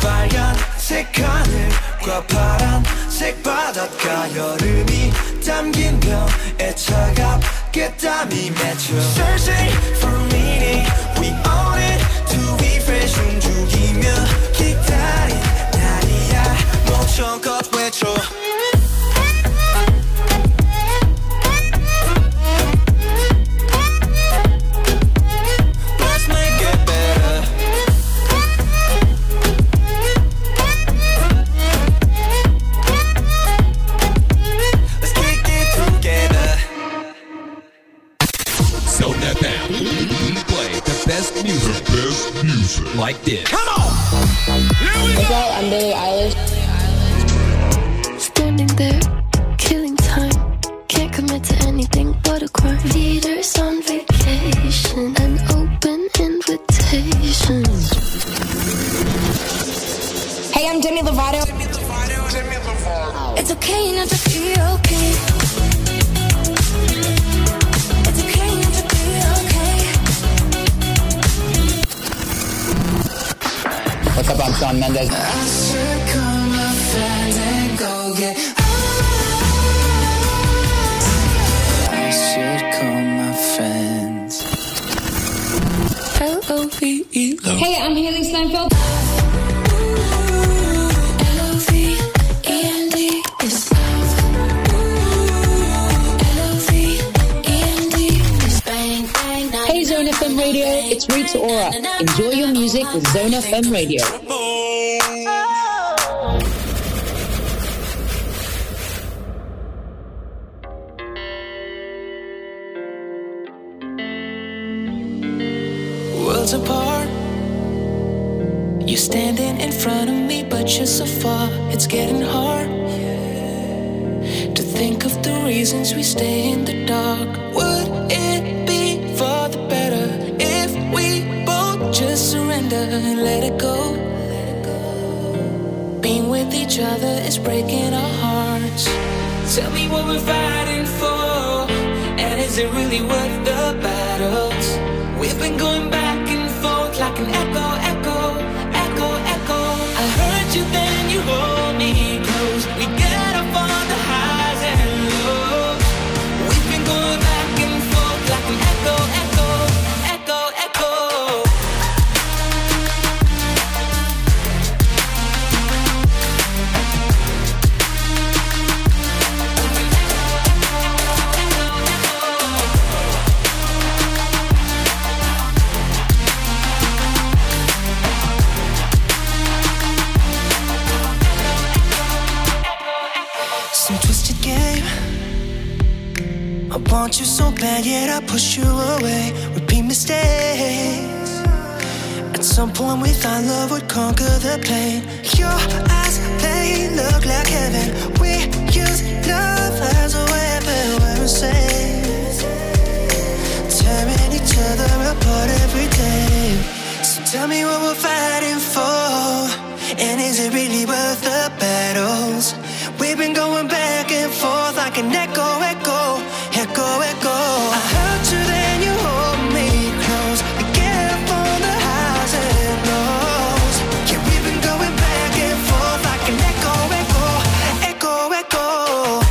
빨간색 하늘과 파란색 바닷가 여름이 담긴 병에 차갑게 땀이 맺혀 Searching for meaning We own it to refresh 움직이며 기다린 날이야 목청껏 외쳐 Like this. Come on! Here we go! What's up? I'm Billie Eilish. Standing there, killing time. Can't commit to anything but a crime. Leaders on vacation. An open invitation. Hey, I'm Demi Lovato. Demi Lovato. Demi Lovato. It's okay not to be okay. What's up, I'm Shawn Mendes. I should call my friend and go get high. I should call my friends. L O V E. Hey, I'm Haley Steinfeld. L O V E N D. It's L O V E N D. Hey, Zone F M Radio. It's Rita Ora. Enjoy your music with Zone F M Radio. Worlds apart. You're standing in front of me, but you're so far. It's getting hard to think of the reasons we stay in the dark. Would it be for the better if we just surrender and let it go. Being with each other is breaking our hearts. Tell me what we're fighting for, and is it really worth the battles? We've been going back and forth like an echo, echo, echo, echo. I heard you then you hold me close. We get up on the highs and lows. We've been going back and forth like an echo, echo. I want you so bad, yet I push you away. Repeat mistakes. At some point we thought love would conquer the pain. Your eyes, they look like heaven. We use love as a weapon when we're safe. Tearing each other apart every day. So tell me what we're fighting for, and is it really worth the battles? We've been going back and forth like an echo, echo, echo, echo. I hurt you, then you hold me close. We get up on the highs and lows. Yeah, we've been going back and forth like an echo, echo, echo, echo.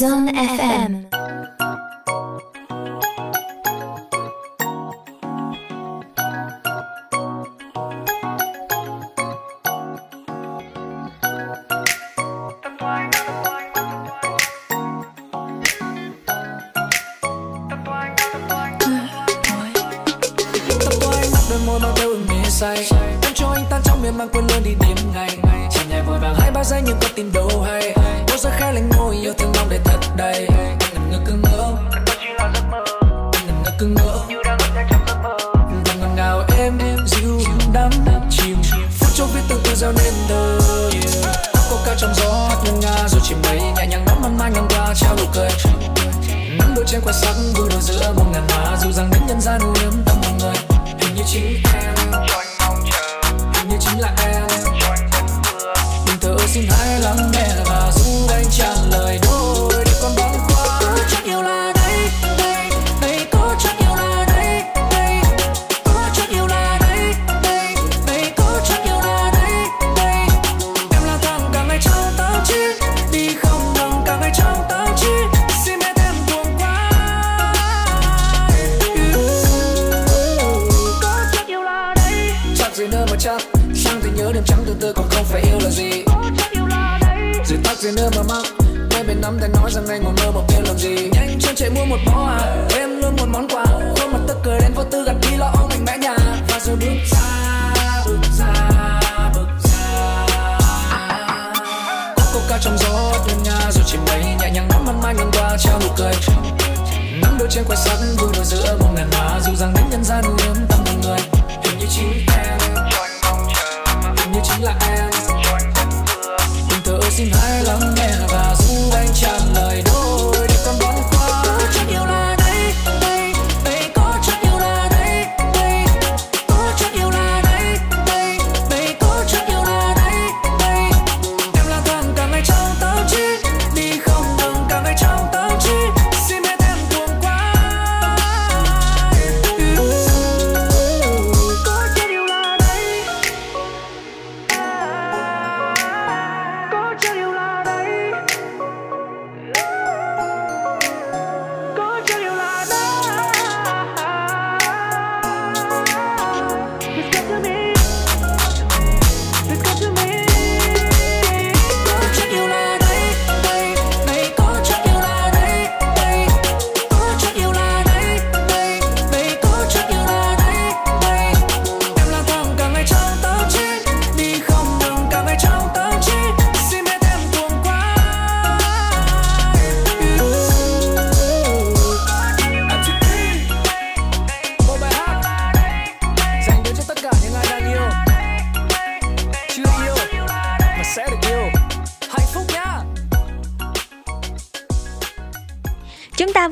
Zone ép em.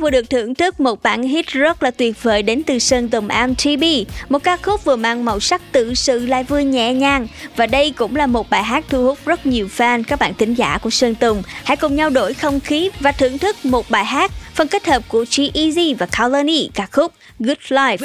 Vừa được thưởng thức một bản hit rất là tuyệt vời đến từ Sơn Tùng em tê pê, một ca khúc vừa mang màu sắc tự sự lại vừa nhẹ nhàng, và đây cũng là một bài hát thu hút rất nhiều fan các bạn thính giả của Sơn Tùng. Hãy cùng nhau đổi không khí và thưởng thức một bài hát phần kết hợp của G-Eazy và Colony, ca khúc Good Life.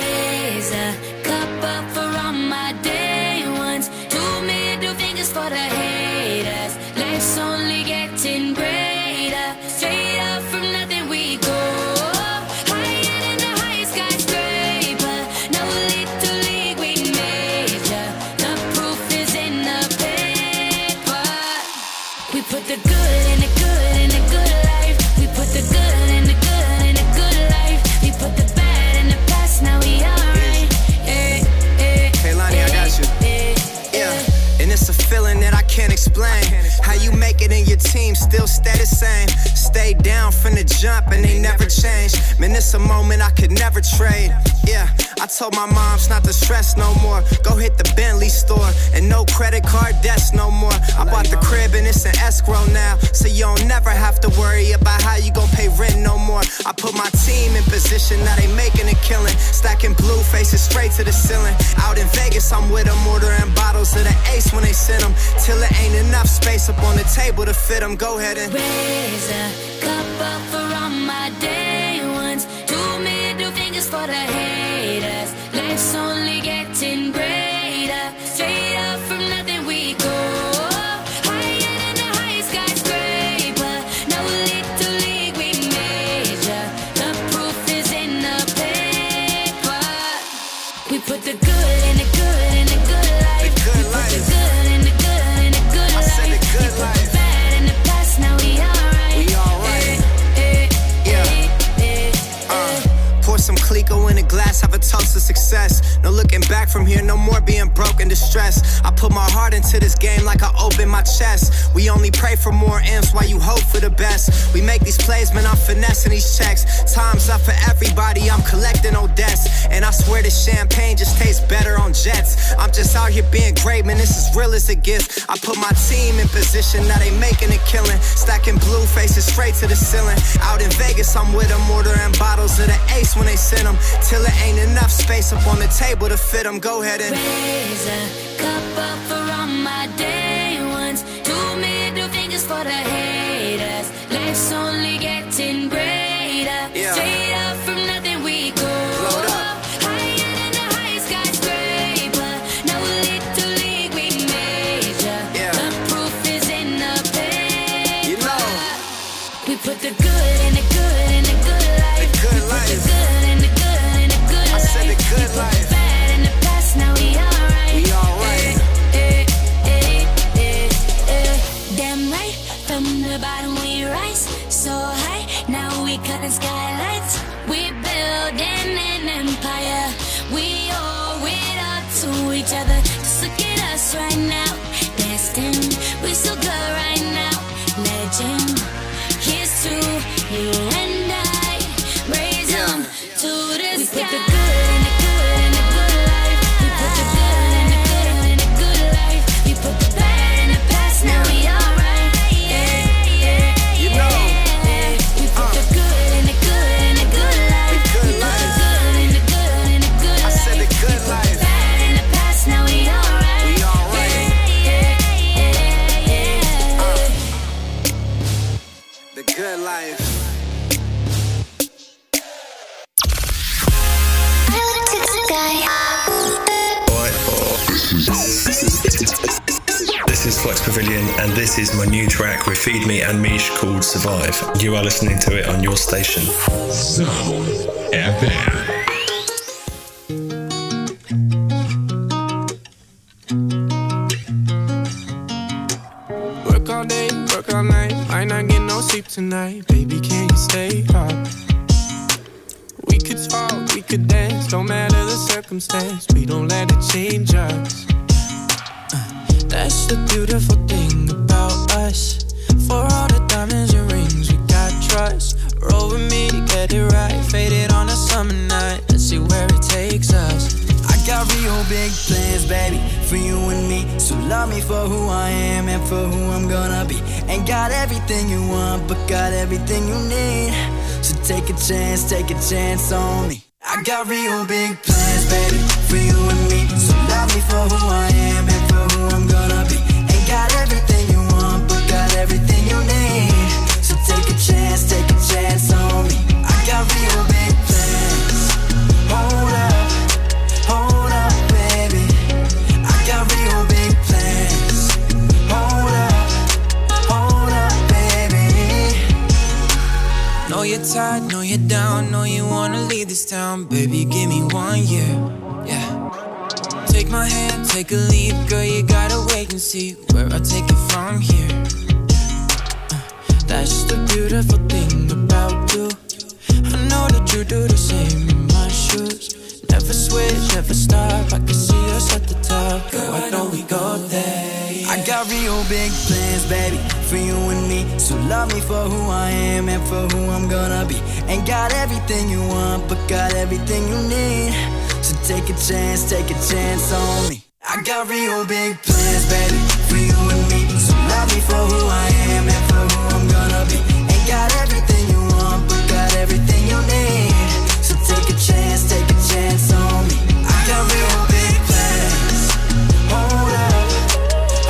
Can't explain how you make it and your team still stay the same. Stay down from the jump and they never change. Man, it's a moment I could never trade. Yeah, I told my moms not to stress no more. Go hit the Bentley store and no credit card debts no more. I bought the crib and it's an escrow now, so you don't never have to worry about how you gon' pay rent no more. I put my team in position, now they making a killing. Stacking blue faces straight to the ceiling. Out in Vegas, I'm with them, ordering bottles of the Ace when they send them. Till there ain't enough space up on the table to fit them. Go ahead and raise a cup up for all my day ones. Two middle fingers for the haters. Life's only getting greater. Straight up from nothing we go higher than the highest skyscraper. Now a little league. Lico in a glass, have a toast to success. No looking back from here, no more being broke and distressed. I put my heart into this game like I open my chest. We only pray for more M's while you hope for the best. We make these plays, man, I'm finessing these checks. Time's up for everybody, I'm collecting old debts. And I swear this champagne just tastes better on jets. I'm just out here being great, man, this is real as it gets. I put my team in position, now they making a killing. Stacking blue faces straight to the ceiling. Out in Vegas, I'm with them, ordering bottles of the Ace when they send them. Till it ain't enough space up on the table to fit them. Go ahead and raise a cup up for all my day ones. Two middle fingers for the haters. Life's only getting greater. Yeah. Straight up from nothing we go up. up. Higher than the highest skyscraper. Now a little league we major. Yeah. The proof is in the paper. You know. We put the good in the good in the good life. The good we life. Put the good in the good in the good I life. I said the good we life. Put the bad in the past. Now we alright. We alright. Eh, eh, eh, eh, eh. Damn right. From the bottom we rise. So high. Now we cutting skylights. We building an empire. We owe it all to each other. Just look at us right now. Destined. We so good right now. Legend. Here's to you and I. Raise yeah. them to the we sky. We put the good in the good in the good life. We put the good in the good in the good life. We put the bad in the past. Now we all right. Good life. This is Flex Pavilion, and this is my new track with Feed Me and Mish called Survive. You are listening to it on your station. So, F M. Tonight, baby, can you stay up? We could talk, we could dance. Don't matter the circumstance. We don't let it change us. uh, That's the beautiful thing about us. For all the diamonds and rings, we got trust. Roll with me, get it right. Faded on a summer night. Let's see where it takes us. I got real big plans, baby, for you and me. So love me for who I am and for who I'm gonna be. Ain't got everything you want, but got everything you need. So take a chance, take a chance on me. I got real big plans, baby, for you and me. So love me for who I am and for who I'm gonna be. Ain't got everything you want, but got everything you need. So take a chance, take a chance on me. I got real big plans. Hold up, hold up, baby. I got real big plans. Hold up, hold up, baby. Know you're tired, know you're down, know you wanna leave this town. Baby, give me one year, yeah. Take my hand, take a leap, girl, you gotta wait and see where I take it from here. uh, That's the beautiful thing about you. I know that you do the same in my shoes. Never switch, never stop, I can see us at the top. Girl, I know we go there, yeah. I got real big plans, baby, for you and me. So love me for who I am and for who I'm gonna be. Ain't got everything you want, but got everything you need. So take a chance, take a chance on me. I got real big plans, baby, for you and me. So love me for who I am and for who I'm gonna be. Ain't got everything you want, but got everything you need. So take a chance, take a chance on me. I got real big plans. Hold up,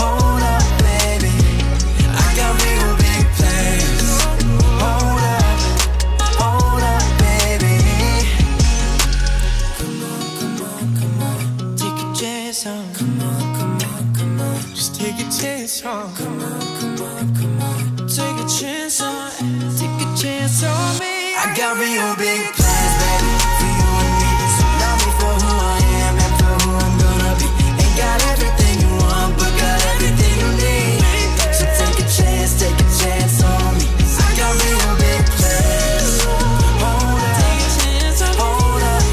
hold up, baby. I got real big plans. Hold up, hold up, baby. Come on, come on, come on. Take a chance on. Come on, come on, come on. Just take a chance on. Come on, come on, come on. Take a chance on. Take a chance on me. I got real big plans, baby, for you and me. So love me for who I am and for who I'm gonna be. Ain't got everything you want, but got everything you need. So take a chance, take a chance on me. I got real big plans. Hold up, hold up.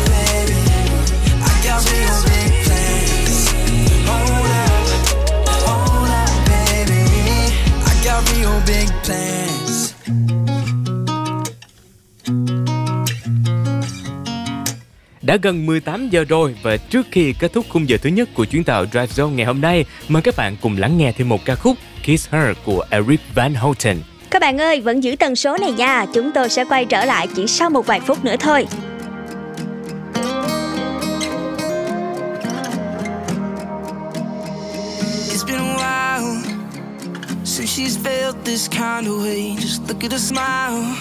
Đã gần mười tám giờ rồi và trước khi kết thúc khung giờ thứ nhất của chuyến tàu Drive Zone ngày hôm nay, mời các bạn cùng lắng nghe thêm một ca khúc Kiss Her của Eric Van Houten. Các bạn ơi, vẫn giữ tần số này nha, chúng tôi sẽ quay trở lại chỉ sau một vài phút nữa thôi. Since she's felt this kind of way, just look at her smile,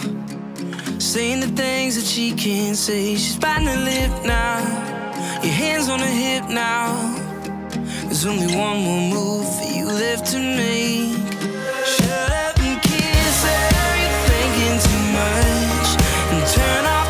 saying the things that she can't say. She's biting her lip now, your hands on her hip now. There's only one more move for you left to make. Shut up and kiss her, you're thinking too much, and turn off.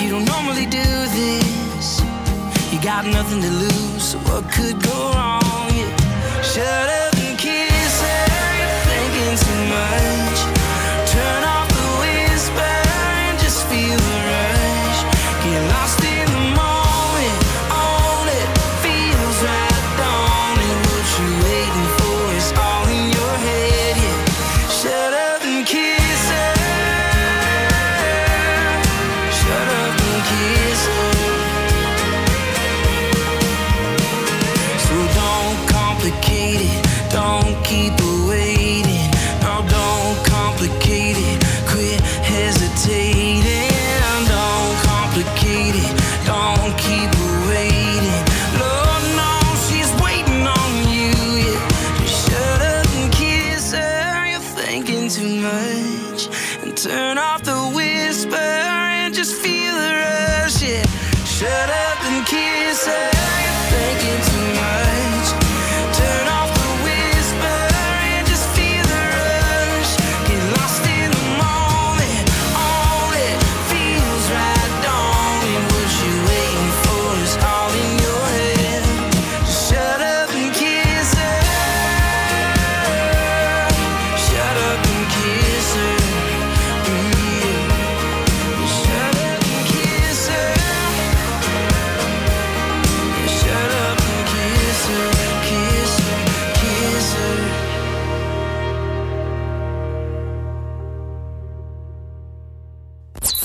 You don't normally do this. You got nothing to lose, so what could go wrong? Yeah. Shut up and kiss her, you're thinking too much. Turn off the whisper and just feel the rush. Get lost in the moment, own it, feels right, don't it? What you waiting for is all in your head, yeah. Shut up and kiss.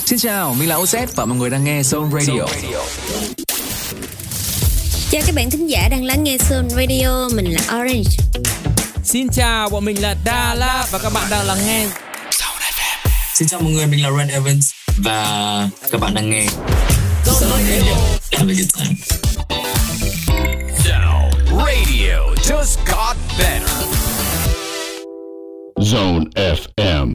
Xin chào, mình là Oz và mọi người đang nghe Zone Radio. Chào các bạn thính giả đang lắng nghe Zone Radio, mình là Orange. Xin chào, bọn mình là Da La và các bạn đang lắng nghe. Xin chào mọi người, mình là Ryan Evans và các bạn đang nghe Zone Radio. Have a good time. Zone Radio just got better. Zone ép em.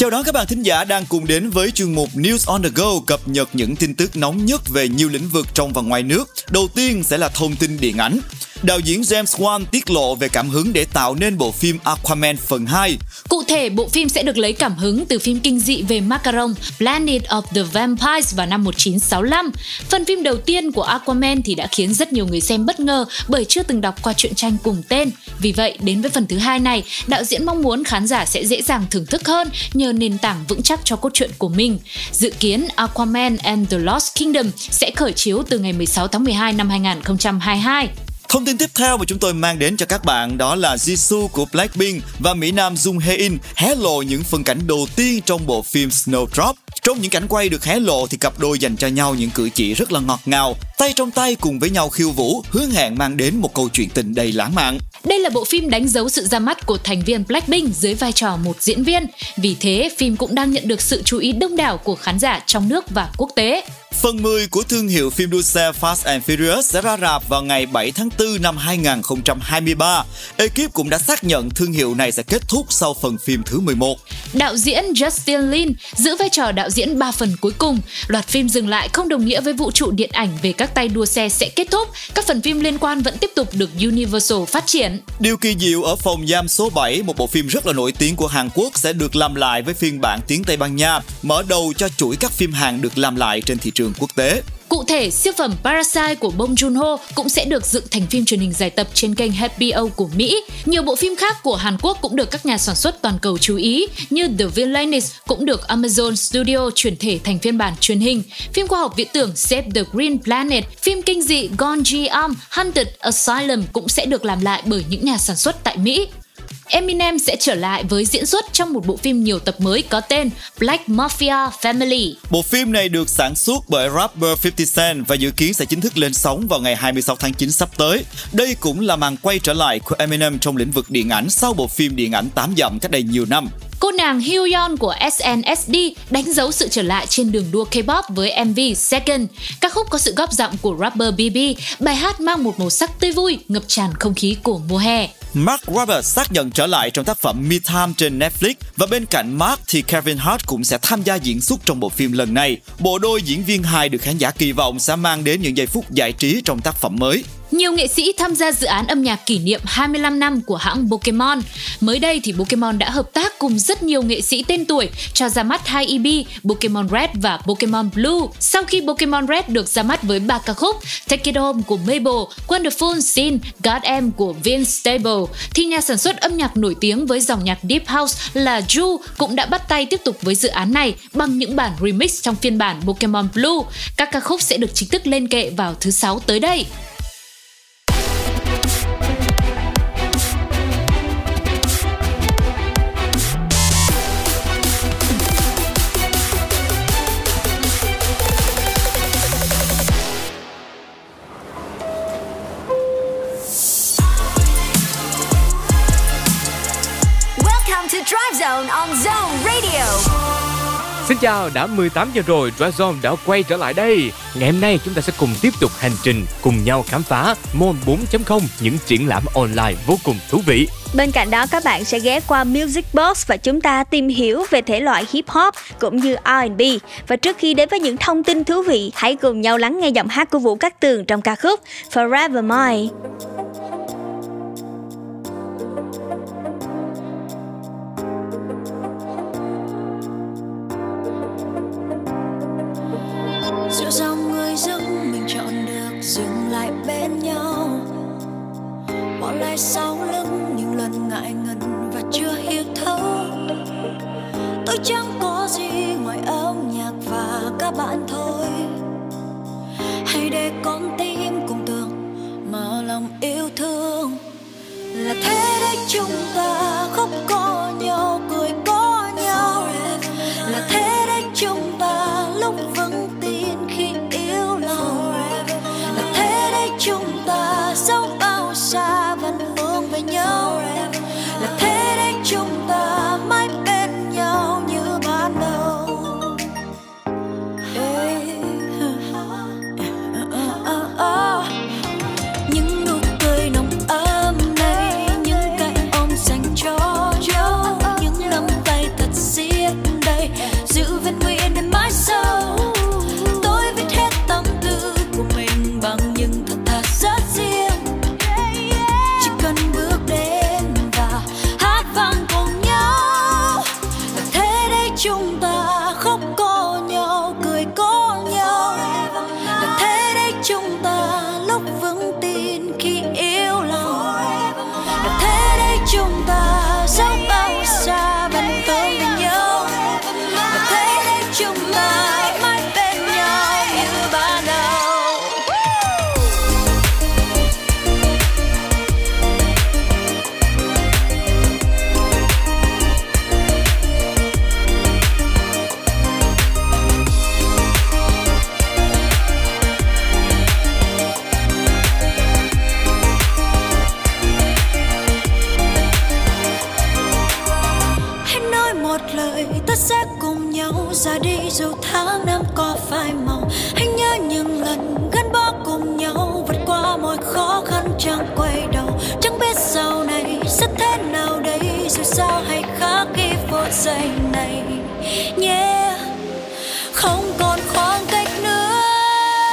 Chào đón các bạn thính giả đang cùng đến với chuyên mục News on the Go, cập nhật những tin tức nóng nhất về nhiều lĩnh vực trong và ngoài nước. Đầu tiên sẽ là thông tin điện ảnh. Đạo diễn James Wan tiết lộ về cảm hứng để tạo nên bộ phim Aquaman phần hai. Cụ thể, bộ phim sẽ được lấy cảm hứng từ phim kinh dị về Macaron Planet of the Vampires vào năm một nghìn chín trăm sáu mươi lăm. Phần phim đầu tiên của Aquaman thì đã khiến rất nhiều người xem bất ngờ bởi chưa từng đọc qua truyện tranh cùng tên. Vì vậy, đến với phần thứ hai này, đạo diễn mong muốn khán giả sẽ dễ dàng thưởng thức hơn nhờ nền tảng vững chắc cho cốt truyện của mình. Dự kiến Aquaman and the Lost Kingdom sẽ khởi chiếu từ ngày mười sáu tháng mười hai năm hai nghìn không trăm hai mươi hai. Thông tin tiếp theo mà chúng tôi mang đến cho các bạn đó là Jisoo của Blackpink và mỹ nam Jung Hae In hé lộ những phân cảnh đầu tiên trong bộ phim Snowdrop. Trong những cảnh quay được hé lộ thì cặp đôi dành cho nhau những cử chỉ rất là ngọt ngào, tay trong tay cùng với nhau khiêu vũ, hứa hẹn mang đến một câu chuyện tình đầy lãng mạn. Đây là bộ phim đánh dấu sự ra mắt của thành viên Blackpink dưới vai trò một diễn viên. Vì thế, phim cũng đang nhận được sự chú ý đông đảo của khán giả trong nước và quốc tế. Phần mười của thương hiệu phim đua xe Fast and Furious sẽ ra rạp vào ngày bảy tháng tư năm hai nghìn không trăm hai mươi ba. Ekip cũng đã xác nhận thương hiệu này sẽ kết thúc sau phần phim thứ mười một. Đạo diễn Justin Lin giữ vai trò đạo diễn ba phần cuối cùng. Loạt phim dừng lại không đồng nghĩa với vũ trụ điện ảnh về các tay đua xe sẽ kết thúc. Các phần phim liên quan vẫn tiếp tục được Universal phát triển. Điều kỳ diệu ở phòng giam số bảy, một bộ phim rất là nổi tiếng của Hàn Quốc, sẽ được làm lại với phiên bản tiếng Tây Ban Nha, mở đầu cho chuỗi các phim Hàn được làm lại trên thị trường quốc tế. Cụ thể, siêu phẩm Parasite của Bong Joon-ho cũng sẽ được dựng thành phim truyền hình dài tập trên kênh hát bê ô của Mỹ. Nhiều bộ phim khác của Hàn Quốc cũng được các nhà sản xuất toàn cầu chú ý, như The Villainess cũng được Amazon Studio chuyển thể thành phiên bản truyền hình, phim khoa học viễn tưởng Save the Green Planet, phim kinh dị Gone G-Arm, Haunted Asylum cũng sẽ được làm lại bởi những nhà sản xuất tại Mỹ. Eminem sẽ trở lại với diễn xuất trong một bộ phim nhiều tập mới có tên Black Mafia Family. Bộ phim này được sản xuất bởi rapper fifty Cent và dự kiến sẽ chính thức lên sóng vào ngày hai mươi sáu tháng chín sắp tới. Đây cũng là màn quay trở lại của Eminem trong lĩnh vực điện ảnh sau bộ phim điện ảnh tám dặm cách đây nhiều năm. Cô nàng Hyoyeon của ét en ét đê đánh dấu sự trở lại trên đường đua K-pop với em vê Second. Các khúc có sự góp giọng của rapper bê bê, bài hát mang một màu sắc tươi vui, ngập tràn không khí của mùa hè. Mark Wahlberg xác nhận trở lại trong tác phẩm Me Time trên Netflix, và bên cạnh Mark thì Kevin Hart cũng sẽ tham gia diễn xuất trong bộ phim lần này. Bộ đôi diễn viên hài được khán giả kỳ vọng sẽ mang đến những giây phút giải trí trong tác phẩm mới. Nhiều nghệ sĩ tham gia dự án âm nhạc kỷ niệm hai mươi lăm năm của hãng Pokemon. Mới đây thì Pokemon đã hợp tác cùng rất nhiều nghệ sĩ tên tuổi cho ra mắt hai e pê Pokemon Red và Pokemon Blue. Sau khi Pokemon Red được ra mắt với ba ca khúc Take It Home của Mabel, Wonderful Scene, God Em của Vince Staples, thì nhà sản xuất âm nhạc nổi tiếng với dòng nhạc Deep House là Ju cũng đã bắt tay tiếp tục với dự án này bằng những bản remix trong phiên bản Pokemon Blue. Các ca khúc sẽ được chính thức lên kệ vào thứ Sáu tới đây. On Zone Radio. Xin chào, đã mười tám giờ rồi, Drive Zone đã quay trở lại đây. Ngày hôm nay chúng ta sẽ cùng tiếp tục hành trình, cùng nhau khám phá Mall bốn chấm không, những triển lãm online vô cùng thú vị. Bên cạnh đó các bạn sẽ ghé qua Music Box và chúng ta tìm hiểu về thể loại hip hop cũng như R and B. Và trước khi đến với những thông tin thú vị, hãy cùng nhau lắng nghe giọng hát của Vũ Cát Tường trong ca khúc Forever Mine. Giữa dòng người dưng mình chọn được dừng lại bên nhau, bỏ lại sau lưng những lần ngại ngần và chưa hiểu thấu. Tôi chẳng có gì ngoài âm nhạc và các bạn thôi. Hãy để con tim cùng tưởng mở lòng yêu thương. Là thế đấy, chúng ta khóc có nhau, cười có nhau. Là thế đấy, chúng ta lúc vững tin khi yêu lòng. Là thế đấy, chúng ta dẫu bao xa vẫn hướng về nhau. Là thế đấy, chúng ta mãi bên nhau như ban đầu. Hey. Những nụ cười nồng ấm này, những cái ôm dành cho nhau, những nắm tay thật xiết đây, giữ vẹn nguyên đến mãi sau. Tôi viết hết tâm tư của mình bằng những thật thật rất riêng. Chỉ cần bước đến và hát vang cùng nhau. Là thế đấy, chúng ta khóc có nhau, cười có nhau. Là thế đấy, chúng ta lúc vững tin khi yêu lòng. Là thế đấy, chúng ta dẫu bao xa vẫn tới với nhau. Là thế đấy, chúng ta mãi bên nhau như ban đầu. Hãy nói một lời, ta sẽ cùng nhau ra đi dù tháng năm có phai màu. Hãy chẳng quay đầu, chẳng biết sau này sẽ thế nào đây, dù sao hay khác khi vô giây này, yeah. Không còn khoảng cách nữa,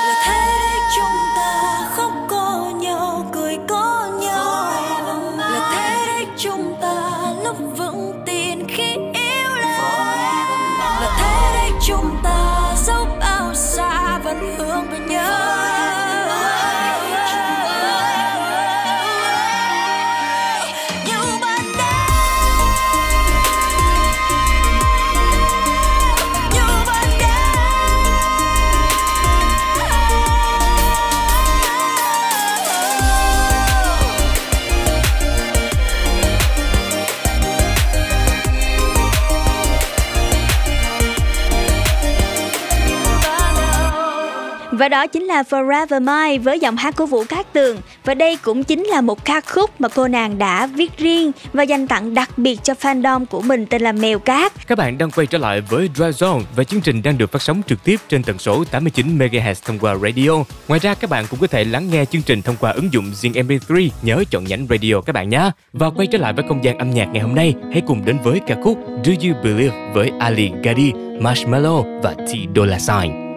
là thế đấy, chúng ta khóc có nhau, cười có nhau, là thế đấy, chúng ta lúc vững tin khi yêu lên, là thế đấy, chúng ta dẫu bao xa vẫn hướng về nhau. Và đó chính là Forever Mine với giọng hát của Vũ Cát Tường. Và đây cũng chính là một ca khúc mà cô nàng đã viết riêng và dành tặng đặc biệt cho fandom của mình tên là Mèo Cát. Các bạn đang quay trở lại với Dry Zone và chương trình đang được phát sóng trực tiếp trên tần số tám mươi chín mê ga héc thông qua radio. Ngoài ra các bạn cũng có thể lắng nghe chương trình thông qua ứng dụng Zing em pê ba, nhớ chọn nhánh radio các bạn nhé. Và quay trở lại với không gian âm nhạc ngày hôm nay, hãy cùng đến với ca khúc Do You Believe với Ali Gadi, Marshmallow và T Dollar Sign.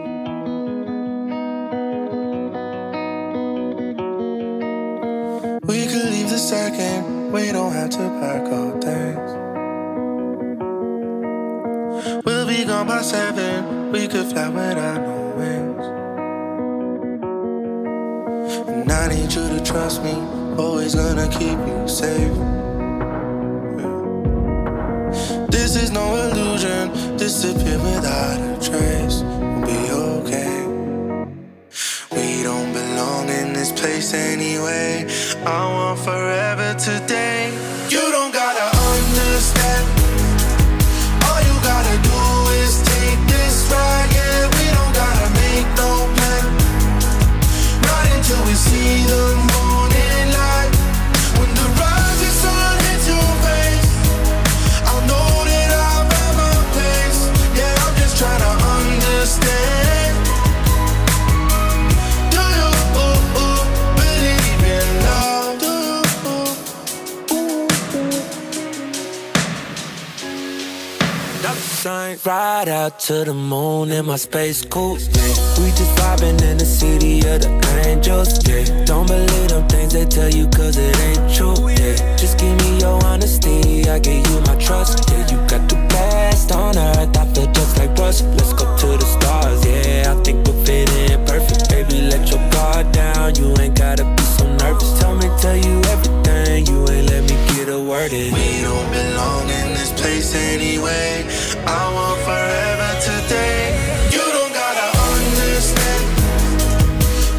We could leave the second, we don't have to pack our things. We'll be gone by seven, we could fly without no wings. And I need you to trust me, always gonna keep you safe. This is no illusion, disappear without a trace, we'll be okay. We don't belong in this place anyway. I want forever today. You don't gotta understand. All you gotta do is take this ride. Yeah, we don't gotta make no plan. Not until we see the morning light. When the rising sun hits your face, I'll know that I'm at my place. Yeah, I'm just trying to understand. Ride out to the moon in my space coupe. We just vibing in the city of the angels. Yeah. Don't believe them things they tell you cause it ain't true. Yeah. Just give me your honesty, I give you my trust. Yeah, you got the best on earth, I feel just like Russ. Let's go to the stars, yeah, I think we'll fit in perfect. Baby, let your guard down, you ain't gotta be so nervous. Tell me, tell you everything, you ain't let me get a word in. We don't belong in this place anyway. I want forever today. You don't gotta understand.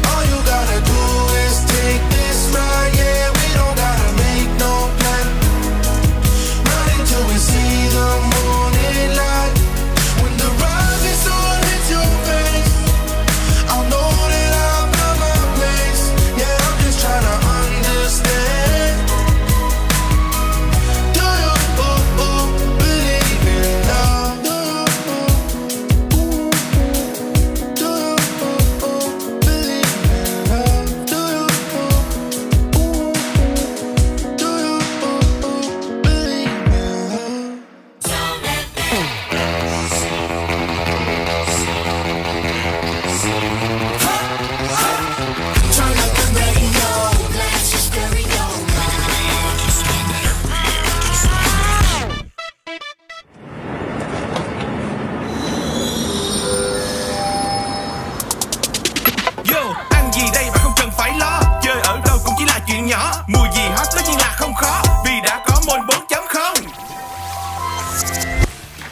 All you gotta do is take this ride. Yeah, we don't gotta make no plan. Not until we see the morning light. When the rising sun hits your face, I'll know that I'm at my place. Yeah, I'm just trying to understand.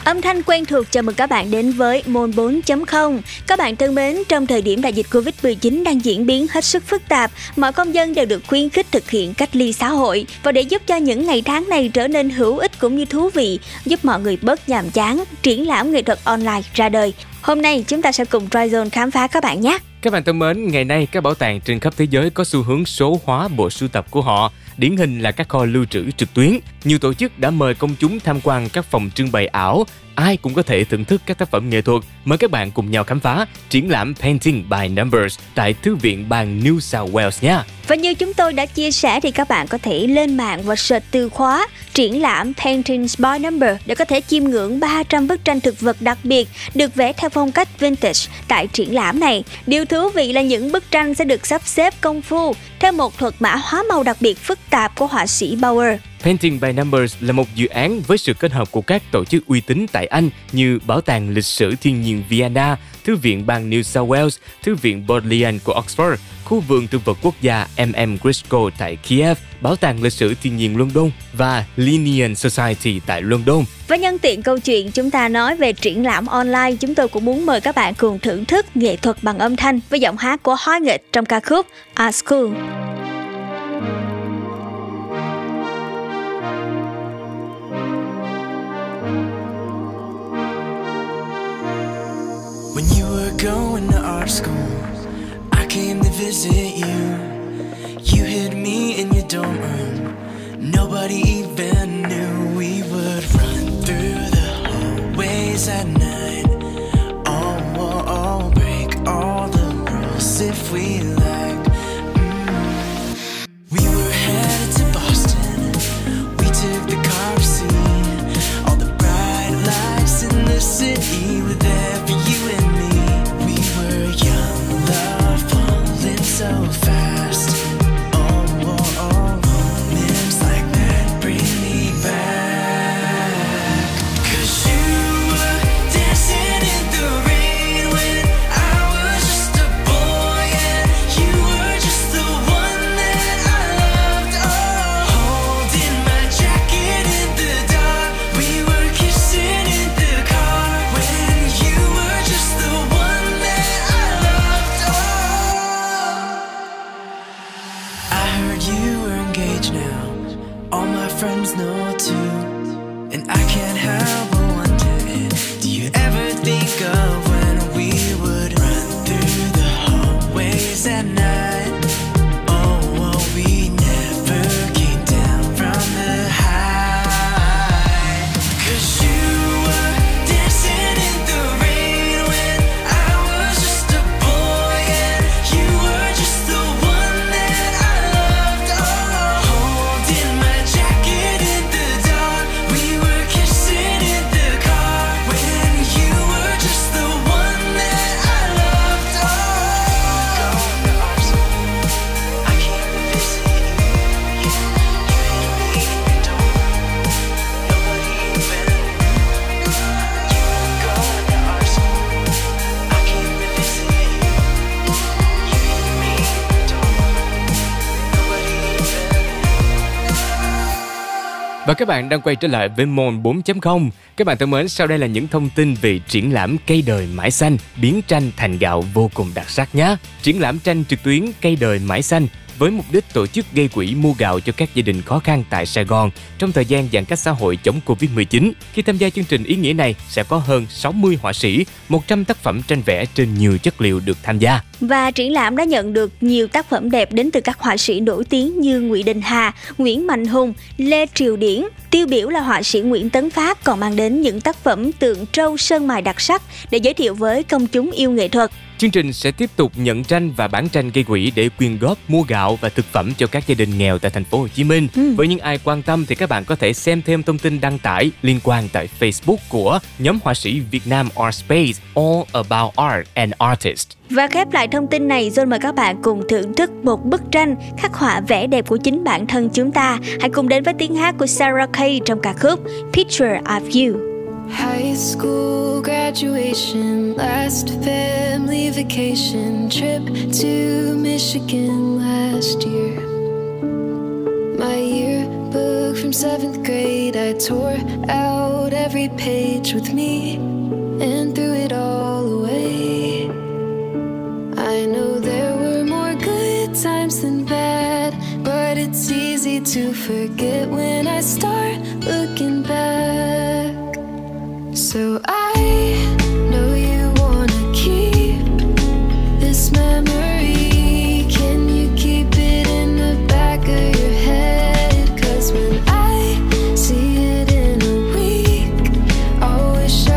Âm thanh quen thuộc chào mừng các bạn đến với Môn bốn chấm không. Các bạn thân mến, trong thời điểm đại dịch covid mười chín đang diễn biến hết sức phức tạp, mọi công dân đều được khuyến khích thực hiện cách ly xã hội. Và để giúp cho những ngày tháng này trở nên hữu ích cũng như thú vị, giúp mọi người bớt nhàm chán, triển lãm nghệ thuật online ra đời. Hôm nay chúng ta sẽ cùng Tryzone khám phá các bạn nhé. Các bạn thân mến, ngày nay các bảo tàng trên khắp thế giới có xu hướng số hóa bộ sưu tập của họ. Điển hình là các kho lưu trữ trực tuyến. Nhiều tổ chức đã mời công chúng tham quan các phòng trưng bày ảo, ai cũng có thể thưởng thức các tác phẩm nghệ thuật. Mời các bạn cùng nhau khám phá triển lãm Painting by Numbers tại Thư viện bang New South Wales nha. Và như chúng tôi đã chia sẻ thì các bạn có thể lên mạng và search từ khóa triển lãm Painting by Numbers để có thể chiêm ngưỡng ba trăm bức tranh thực vật đặc biệt được vẽ theo phong cách vintage tại triển lãm này. Điều thú vị là những bức tranh sẽ được sắp xếp công phu theo một thuật mã hóa màu đặc biệt phức tạp của họa sĩ Bauer. Painting by Numbers là một dự án với sự kết hợp của các tổ chức uy tín tại Anh như Bảo tàng Lịch sử Thiên nhiên Vienna, Thư viện bang New South Wales, Thư viện Bodleian của Oxford, Khu vườn Thực vật Quốc gia em em Grisco tại Kiev, Bảo tàng Lịch sử Thiên nhiên London và Linnean Society tại London. Và nhân tiện câu chuyện chúng ta nói về triển lãm online, chúng tôi cũng muốn mời các bạn cùng thưởng thức nghệ thuật bằng âm thanh với giọng hát của Hoa Nghệ trong ca khúc Our School. When you were going to our school, I came to visit you. You hid me in your dorm room. Nobody even knew. We would run through the hallways at night. All war, all break, all the rules if we liked. Mm. We were headed to Boston. We took the car seat. All the bright lights in the city were there for you and me. We were young, love falling so fast. All war, all moments like that bring me back. 'Cause you were dancing in the rain when I was just a boy, and you were just the one that I loved. Oh, holding my jacket in the dark, we were kissing in the car when you were just the one that I loved. Oh, I heard you were engaged now. All my friends know too, and I can't help but wonder, do you ever think of when we would run through the hallways at night? Oh, well, we never came down from the high. 'Cause you were dancing in the rain when I was just a boy, and you were just the one that I loved. Oh, holding my jacket in the dark, we were kissing in the car when you were just the one that I loved. Oh, I came to visit you. You hid me in your dorm room. Nobody even knew. You were going to our school. I came to visit you. You hid me in your dorm room. Nobody even knew. Và các bạn đang quay trở lại với Môn bốn chấm không. Các bạn thân mến, sau đây là những thông tin về triển lãm Cây đời mãi xanh, biến tranh thành gạo vô cùng đặc sắc nhé. Triển lãm tranh trực tuyến Cây đời mãi xanh với mục đích tổ chức gây quỹ mua gạo cho các gia đình khó khăn tại Sài Gòn trong thời gian giãn cách xã hội chống covid mười chín. Khi tham gia chương trình ý nghĩa này sẽ có hơn sáu mươi họa sĩ, một trăm tác phẩm tranh vẽ trên nhiều chất liệu được tham gia. Và triển lãm đã nhận được nhiều tác phẩm đẹp đến từ các họa sĩ nổi tiếng như Nguyễn Đình Hà, Nguyễn Mạnh Hùng, Lê Triều Điển. Tiêu biểu là họa sĩ Nguyễn Tấn Phát còn mang đến những tác phẩm tượng trâu sơn mài đặc sắc để giới thiệu với công chúng yêu nghệ thuật. Chương trình sẽ tiếp tục nhận tranh và bán tranh gây quỹ để quyên góp mua gạo và thực phẩm cho các gia đình nghèo tại thành phố Hồ Chí Minh. Ừ. Với những ai quan tâm thì các bạn có thể xem thêm thông tin đăng tải liên quan tại Facebook của nhóm họa sĩ Việt Nam Art Space, All About Art and Artist. Và khép lại thông tin này, Zone mời các bạn cùng thưởng thức một bức tranh khắc họa vẻ đẹp của chính bản thân chúng ta. Hãy cùng đến với tiếng hát của Sarah Kay trong ca khúc Picture of You. High school graduation, last family vacation, trip to Michigan last year. My yearbook from seventh grade, I tore out every page with me and threw it all away. I know there were more good times than bad, but it's easy to forget when I start looking back. So I know you wanna keep this memory. Can you keep it in the back of your head? 'Cause when I see it in a week, I wish I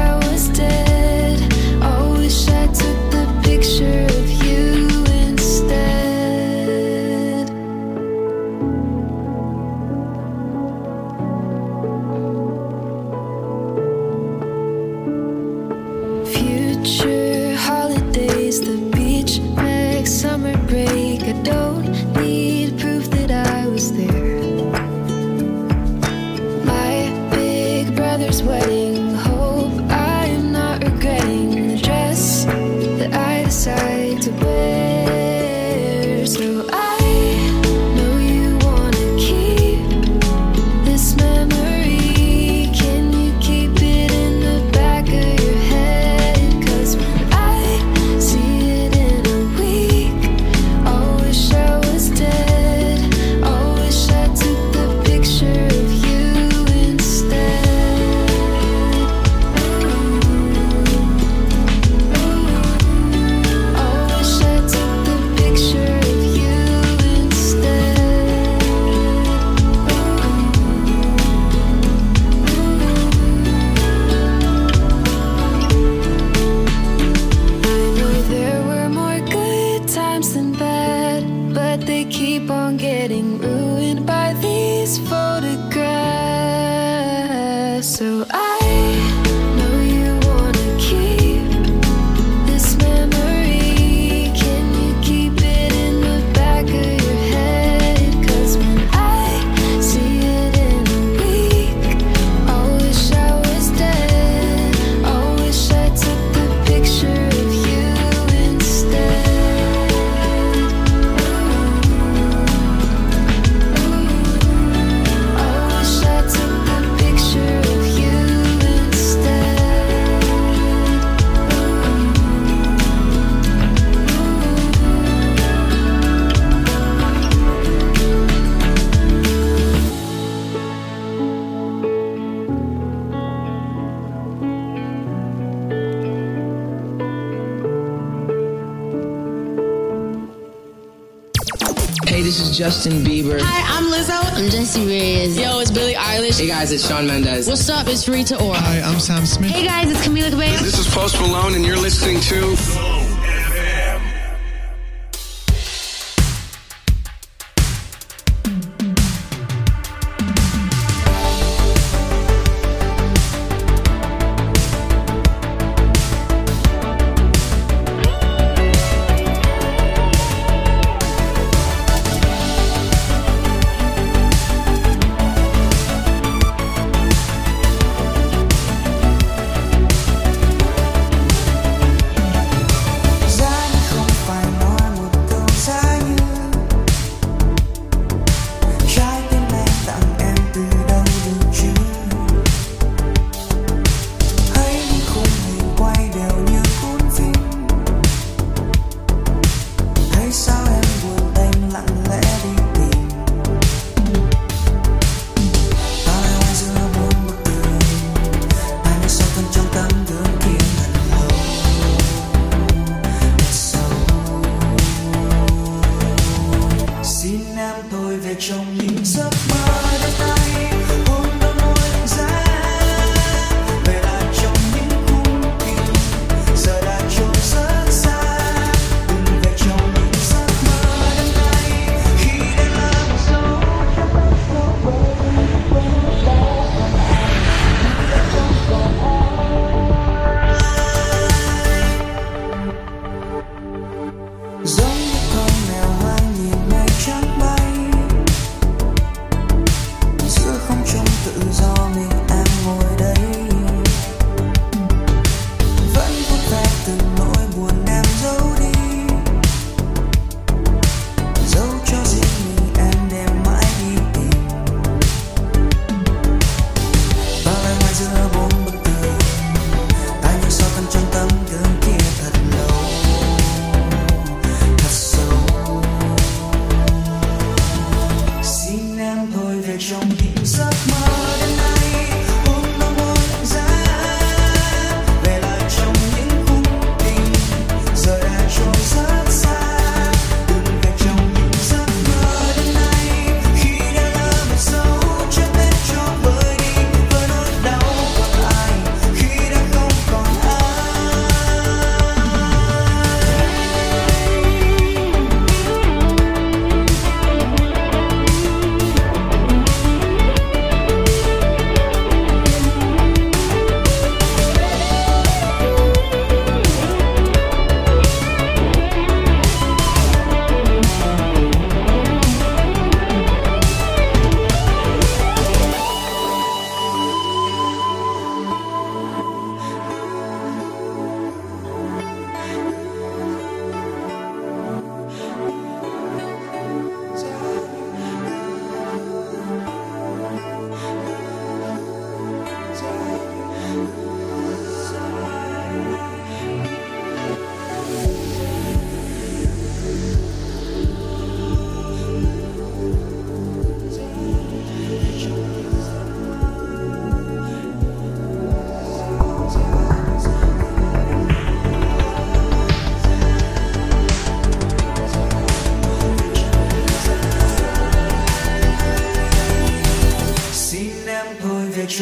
Justin Bieber. Hi, I'm Lizzo. I'm Jessie Reyes. Yo, it's Billie Eilish. Hey guys, it's Shawn Mendes. What's up? It's Rita Ora. Hi, I'm Sam Smith. Hey guys, it's Camila Cabello. This is Post Malone, and you're listening to Zone ép em.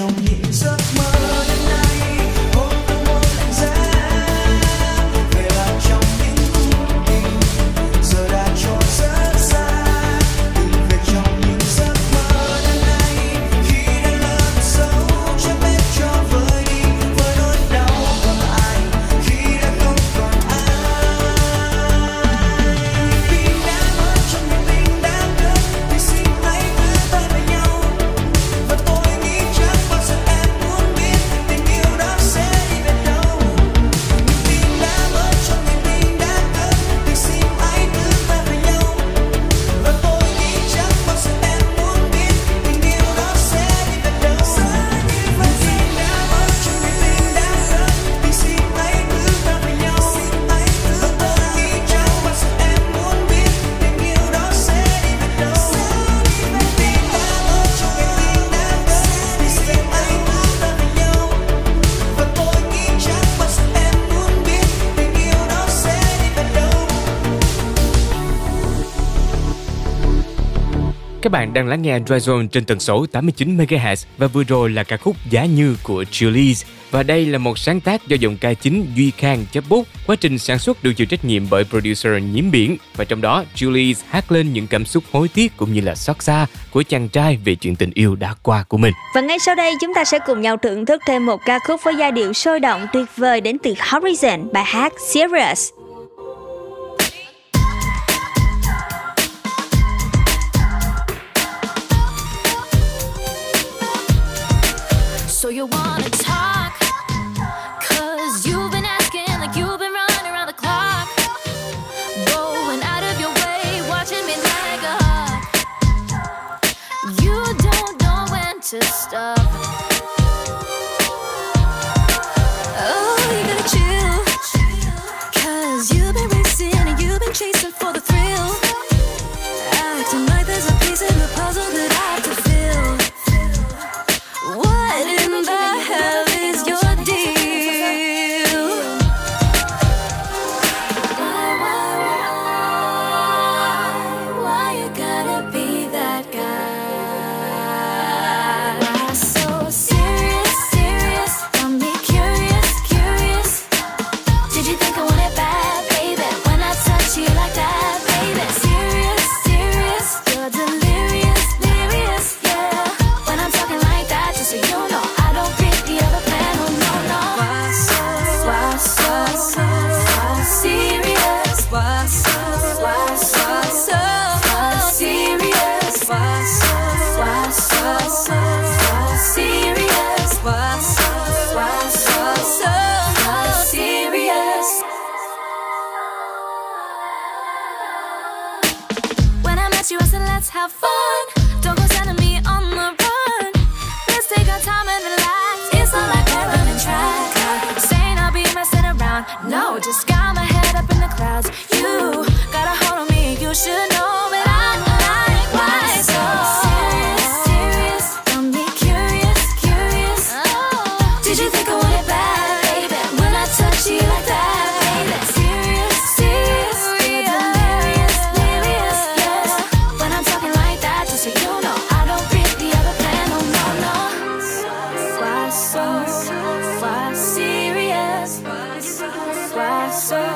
trong những giấc mơ đêm nay hôn tôi môi lạnh giá về lại trong những cung đình giờ đã trôi rất xa từng về trong những giấc mơ đêm nay khi đã lớn sâu chẳng biết cho vơi đi với nỗi đau còn ai khi đã không còn ai bình đã mất trong những bình đã cất thì xin hãy đưa tay với nhau và tôi nghĩ chắc bao giờ em muốn biết tình yêu đó sẽ đi về đâu những bình đã mất trong những bình đã cất thì xin hãy đưa tay với nhau và tôi nghĩ chắc bao giờ em muốn biết tình yêu đó sẽ đi về đâu những bình đã mất trong những bình đã cất thì xin hãy đưa tay với nhau và tôi nghĩ chắc bao giờ em muốn biết tình yêu đó sẽ đi về đâu những bình đã mất trong những bình đã cất thì xin hãy đưa tay với nhau và tôi nghĩ chắc bao giờ em muốn biết tình yêu đó sẽ đi về đâu. Các bạn đang lắng nghe Android Zone trên tần số tám mươi chín mê ga héc và vừa rồi là ca khúc Giá Như của Julie's. Và đây là một sáng tác do giọng ca chính Duy Khang chấp bút. Quá trình sản xuất được chịu trách nhiệm bởi producer Nhiễm Biển và trong đó Julie's hát lên những cảm xúc hối tiếc cũng như là xót xa của chàng trai về chuyện tình yêu đã qua của mình. Và ngay sau đây chúng ta sẽ cùng nhau thưởng thức thêm một ca khúc với giai điệu sôi động tuyệt vời đến từ Horizon, bài hát Serious. So you wanna talk, 'cause you've been asking like you've been running around the clock, going out of your way, watching me like a hawk. You don't know when to stop. Oh, you gotta chill, 'cause you've been racing and you've been chasing for the thrill, acting like there's a piece in the puzzle that I have to fill. What in the hell is your deal? Why, why, why, why you gotta be that guy? So serious, serious, got me curious, curious. Did you think I wanted bad, baby? When I touch you like that, baby. Serious, serious, you're delirious, delirious, yeah. When I'm talking like that, just so you know, I don't pick the other man. Oh no no. Why so, why so, why serious? Why so, why so, why serious? Why so, why so, why serious? Why so, why so, why serious? When I met you, I said let's have fun. Don't go sending me on the run. Let's take our time and relax. It's not like we're running track. Saying I'll be messing around. No, just got my head up in the clouds. You got a hold on me, you should know that I'm like why so serious, serious. Got me curious, curious. Did you think I wanted bad, baby? When I touch you like that, baby. Serious, serious, you're delirious, delirious, yeah. When I'm talking like that, just so you know, I don't pick the other plan. Oh no no. Why so, why serious? Why so, why serious? Why so, why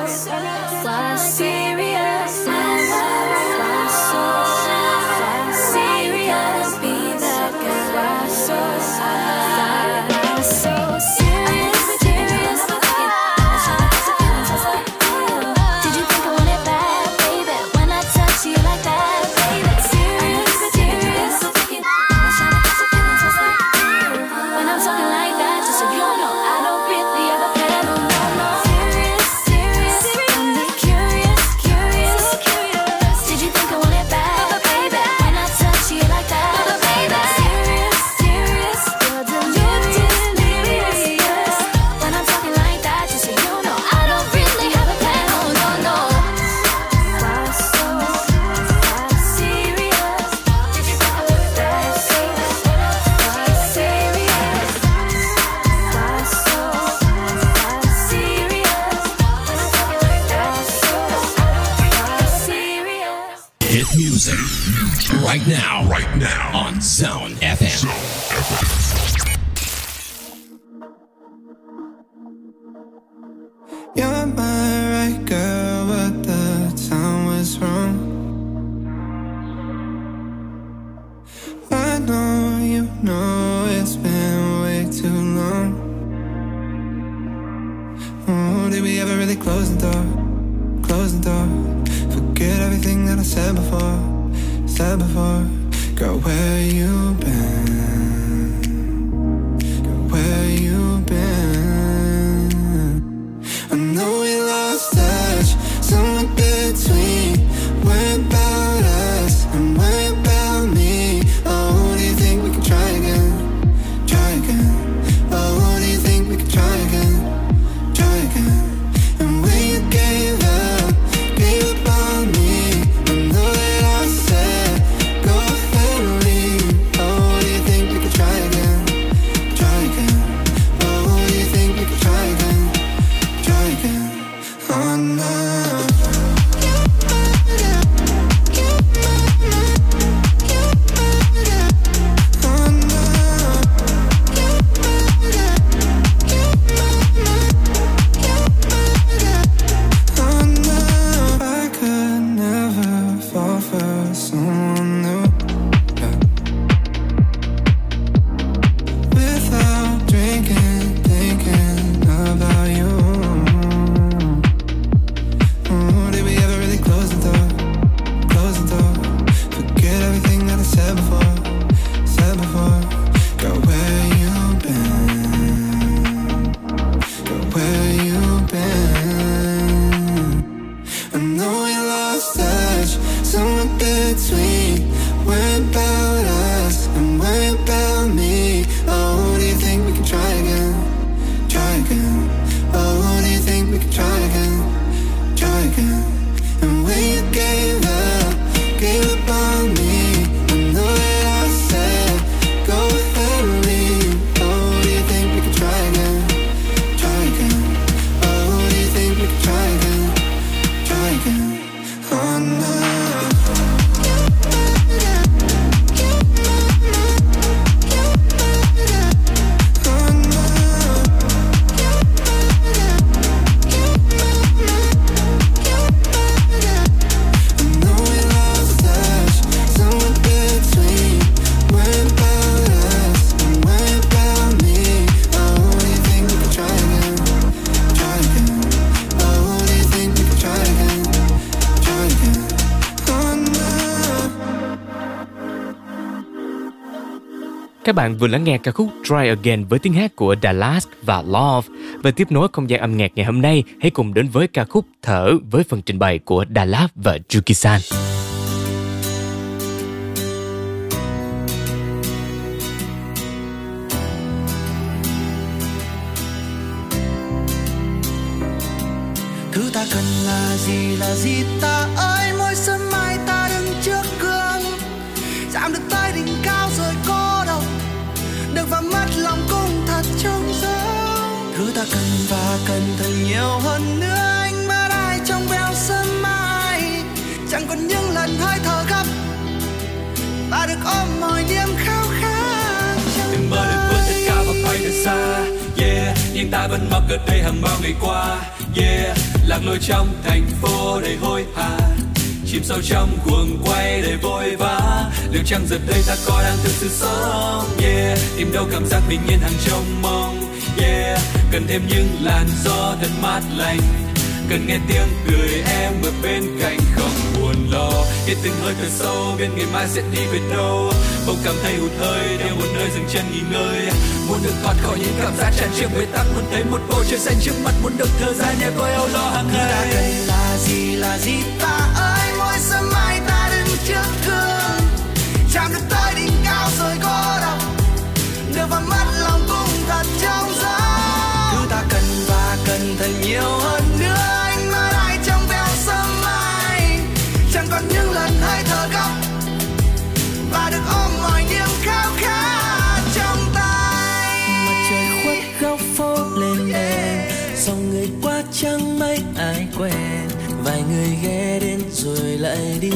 serious? Be that guy. Why so, why so serious? Serious. Did you think I wanted bad, baby? When I touch you like that, baby. Serious, serious. When I'm talking like that, just so you know, I don't fit the other plan. Oh no no. Serious, serious. I'm curious, curious. Did you think I wanted bad, baby? When I touch you like that, baby. Serious, serious. You're delirious, yes. When I'm talking like that, just so you know, I don't really have a plan. Oh no no. Why so, why serious? Did you think I wanted bad, baby? Why serious? Why so, why serious? When I'm talking like that, so, why serious? Hit music right now, right now on Zone ép em. You're my right girl, but the time was wrong. I know you know it's been way too long. Oh, did we ever really close the door? Close the door. Forget everything that I said before. Said before. Girl, where you been? Girl, where you been? I know we lost touch, somewhere between. What about us and what about me? Oh, do you think we can try again? Try again. Oh, do you think we can try again? Try again. And when you gave up, gave up on me, I know that I said các bạn vừa lắng nghe ca khúc Try Again với tiếng hát của Dallas và Love. Và tiếp nối không gian âm nhạc ngày hôm nay, hãy cùng đến với ca khúc Thở với phần trình bày của Dallas và Jukisan. Thứ ta cần là gì là gì ta ơi, mỗi sớm mai ta đứng trước gương, giảm được tới đỉnh cao rồi cô độc, được và mất lòng cũng thật trong giấc. Thứ ta cần và cần thật nhiều hơn nữa, anh mắt ai trong veo sớm mai, chẳng còn những lần hơi thở gấp, ta được ôm mọi niềm khao khát. Từng mơ được vượt tất cả và bay thật xa, yeah, nhưng ta vẫn mắc ở đây hàng bao ngày qua, yeah, lạc lối trong thành phố đầy hối hả, chìm sâu trong cuồng quay đầy vội vã. Liệu chẳng giờ đây ta có đang thực sự sống, yeah, tìm đâu cảm giác bình yên hàng trong mong, yeah, cần thêm những làn gió thật mát lành, cần nghe tiếng cười em ở bên cạnh, không buồn lo biết từng hơi thở sâu, biết ngày mai sẽ đi về đâu, không cảm thấy hụt hơi nếu một nơi dừng chân nghỉ ngơi, muốn được thoát khỏi những cảm giác tràn trề bế tắc, muốn thấy một bầu trời xanh trước mặt, muốn được thở ra nhẹ với âu lo hàng ngày. Đây là gì là gì ta ơi, mỗi sớm mai ta đứng trước gương, chạm được tới đỉnh cao rồi cô độc, đưa vào mắt lòng cũng thật trong gió. Thứ ta cần và cần thật nhiều hơn nữa, anh mơ lại trong veo sớm mai, chẳng còn những lần hơi thở gấp, và được ôm mọi niềm khao khát trong tay. Mặt trời khuất góc phố lên đèn, dòng người qua chẳng mấy ai quen, vài người ghé đến rồi lại đi,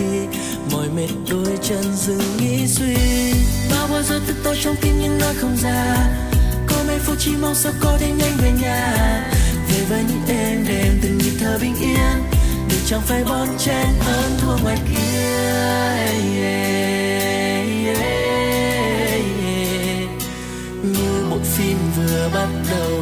mỏi mệt đôi chân dừng nghĩ suy. Bao bao giờ tự tôi trong tim nhưng nói không ra, có nơi phút chỉ mong sao cô thấy nhanh về nhà, về với những em đêm từng nhịp thở bình yên, để chẳng phải bon chen hơn thua ngoài kia. Yeah, yeah, yeah. Như bộ phim vừa bắt đầu,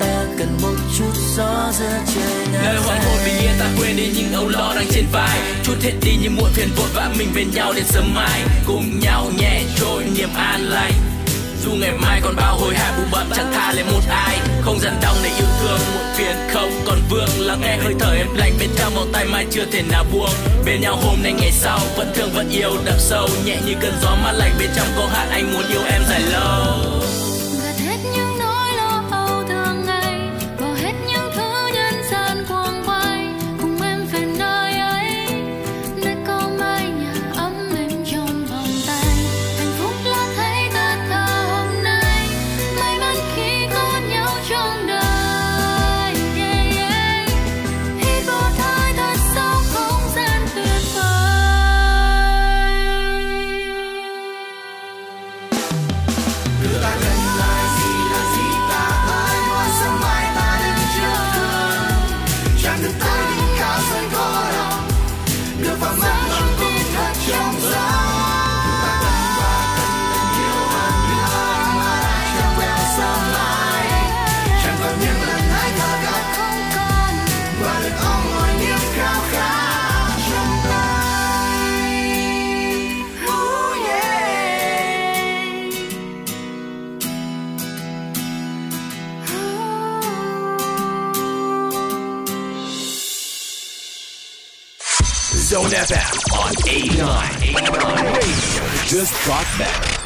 ta cần một chút gió giữa trời nắng. Nơi hoàng hôn bình yên ta quên đi những âu lo đang trên vai, chút hết đi những muộn phiền vội vã, mình bên nhau đến sớm mai, cùng nhau nhẹ trôi niềm an lành. Dù ngày mai còn bao hồi hạt bù bậm chẳng tha lên một ai, không dằn đong để yêu thương muộn phiền không còn vương, lắng nghe hơi thở em lạnh bên trong vòng tay mai chưa thể nào buông, bên nhau hôm nay ngày sau vẫn thương vẫn yêu đậm sâu, nhẹ như cơn gió mát lạnh bên trong có hạt anh muốn yêu em dài lâu. Zone ép em on eighty-nine point nine Radio just got better.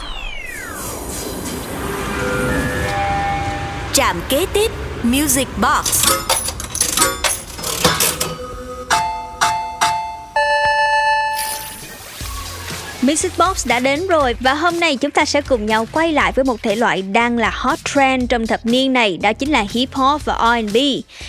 Trạm kế tiếp Music Box. Music Box đã đến rồi và hôm nay chúng ta sẽ cùng nhau quay lại với một thể loại đang là hot trend trong thập niên này, đó chính là hip hop và R and B.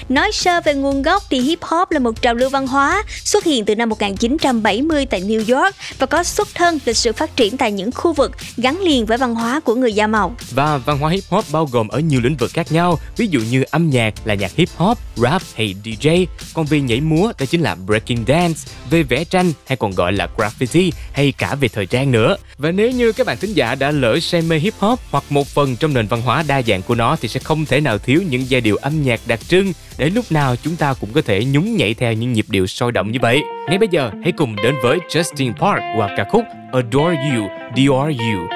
Nói sơ về nguồn gốc thì hip hop là một trào lưu văn hóa xuất hiện từ năm một nghìn chín trăm bảy mươi tại New York và có xuất thân lịch sử phát triển tại những khu vực gắn liền với văn hóa của người da màu. Và văn hóa hip hop bao gồm ở nhiều lĩnh vực khác nhau, ví dụ như âm nhạc là nhạc hip hop, rap hay đê gi, còn về nhảy múa đó chính là breaking dance, về vẽ tranh hay còn gọi là graffiti, hay cả về thời trang nữa. Và nếu như các bạn thính giả đã lỡ say mê hip hop hoặc một phần trong nền văn hóa đa dạng của nó thì sẽ không thể nào thiếu những giai điệu âm nhạc đặc trưng để lúc nào chúng ta cũng có thể nhún nhảy theo những nhịp điệu sôi động như vậy. Ngay bây giờ hãy cùng đến với Justin Park qua ca khúc Adore You, Dior You.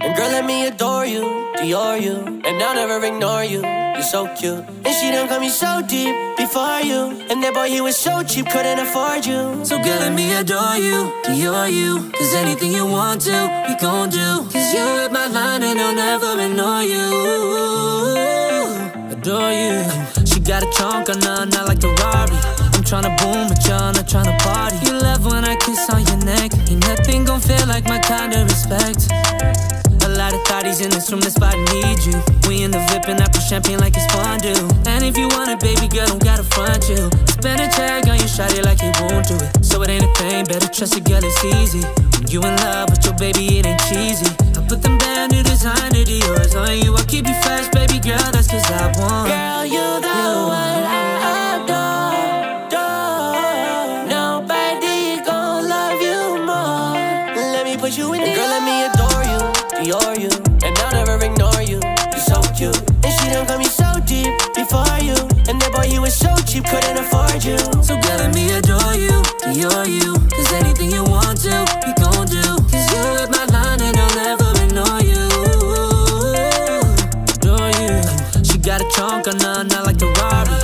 And girl, let me adore you, Dior you, and I'll never ignore you. You're so cute, and she done got me so deep before you, and that boy he was so cheap, couldn't afford you. So girl, let me adore you, Dior you, 'cause anything you want to, we gon' do. 'Cause you hit my line and I'll never ignore you. Adore you. She got a chunk on her, not like the Ferrari. Tryna boom with y'all, not tryna party. You love when I kiss on your neck. Ain't nothing gon' feel like my kind of respect. A lot of thotties in this room, that's why I need you. We in the V I P and I pour champagne like it's fondue. And if you want it, baby girl, don't gotta front you. Spend a check on your shawty like you won't do it. So it ain't a pain, better trust it, girl, it's easy. When you in love with your baby, it ain't cheesy. I put them down, new design, new Dior's on you. I keep you fresh, baby girl, that's 'cause I want. Girl, you the one I adore. You and girl, let me adore you, Dior you, and I'll never ignore you. You're so cute, and she done got me so deep before you, and that boy he was so cheap, couldn't afford you. So girl, let me adore you, Dior you, 'cause anything you want to, we gon' do. 'Cause you hit my line and I'll never ignore you. Adore you. She got a chunk on her, not like the Ferrari.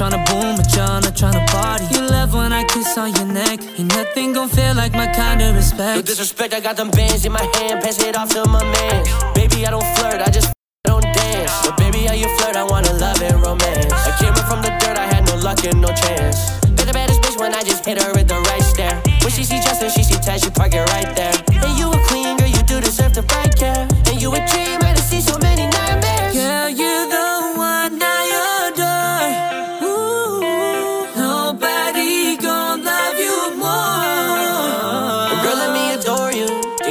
Tryna boom with y'all, not tryna party. You love when I kiss on your neck. Ain't nothing gon' feel like my kind of respect. No disrespect, I got them bands in my hand. Pass it off to my man. Baby, I don't flirt, I just f- I don't dance. But baby, how you flirt, I wanna love and romance. I came up from the dirt, I had no luck and no chance. They're the baddest bitch when I just hit her with the right stare. When she see Justin, she see Ty, she park it right there. And you a queen, girl, you do deserve the right care. And you a dream, I done see so many nightmares. Yeah, you the one I adore.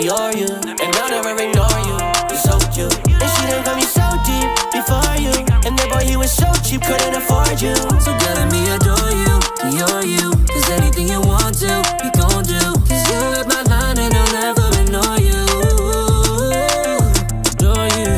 Dior you, and I'll never ignore you. couldn't afford you. So girl, let me adore you, you're you. Cause anything you want to, you gon' do. Cause you lit my line and I'll never ignore you. Adore you.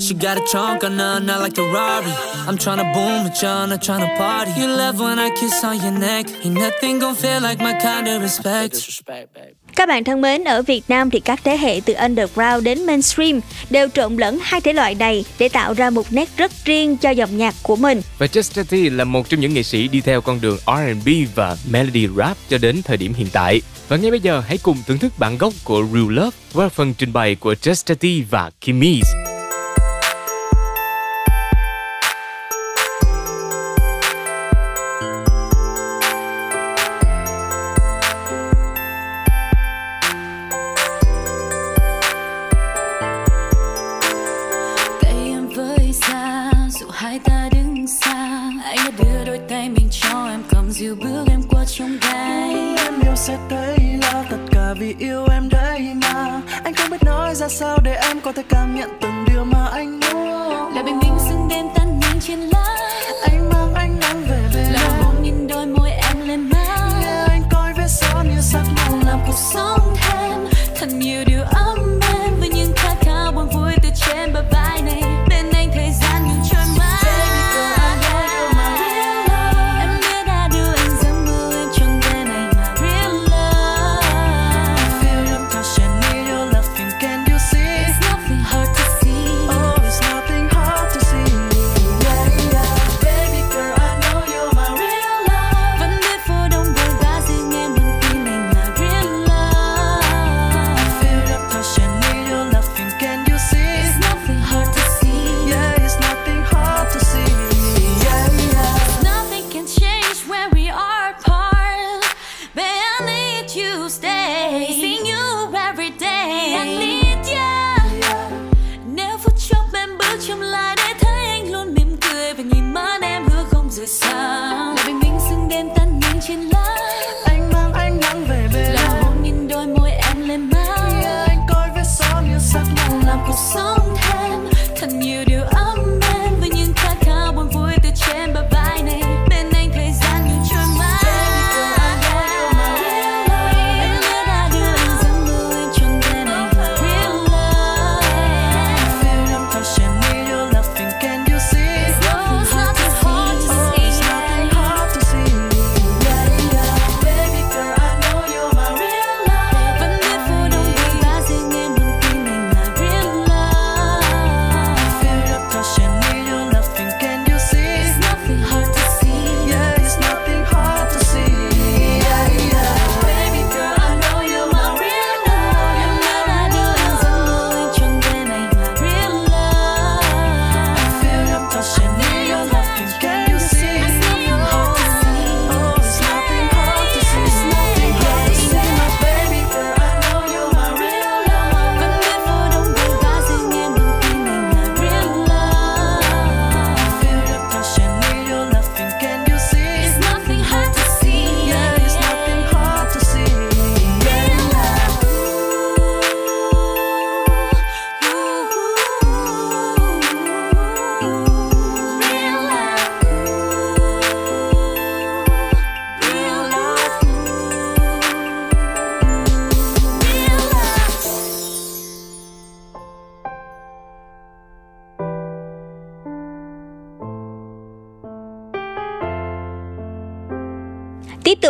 She got a trunk on her, not like a Ferrari. I'm tryna boom with y'all, not tryna party. You love when I kiss on your neck. Ain't nothing gon' feel like my kind of respect. Disrespect, babe. Các bạn thân mến, ở Việt Nam thì các thế hệ từ underground đến mainstream đều trộn lẫn hai thể loại này để tạo ra một nét rất riêng cho dòng nhạc của mình. Và Justatee là một trong những nghệ sĩ đi theo con đường R and B và melody rap cho đến thời điểm hiện tại. Và ngay bây giờ hãy cùng thưởng thức bản gốc của Real Love qua phần trình bày của Justatee và Kimmy. Dìu bước em qua trong đây. Em yêu sẽ thấy là tất cả vì yêu em đấy mà. Anh không biết nói ra sao để em có thể cảm nhận từng điều mà anh muốn. Là bình minh sương đêm tan nhanh trên lá. Anh mang ánh nắng về về. Là hôn nhìn đôi môi em lên má. Nghe anh coi vết son như sắc màu làm cuộc sống thêm thật nhiều điều ấm êm với những khát khao buồn vui từ trên bờ vai này. Bên anh thời gian ngừng trôi mãi.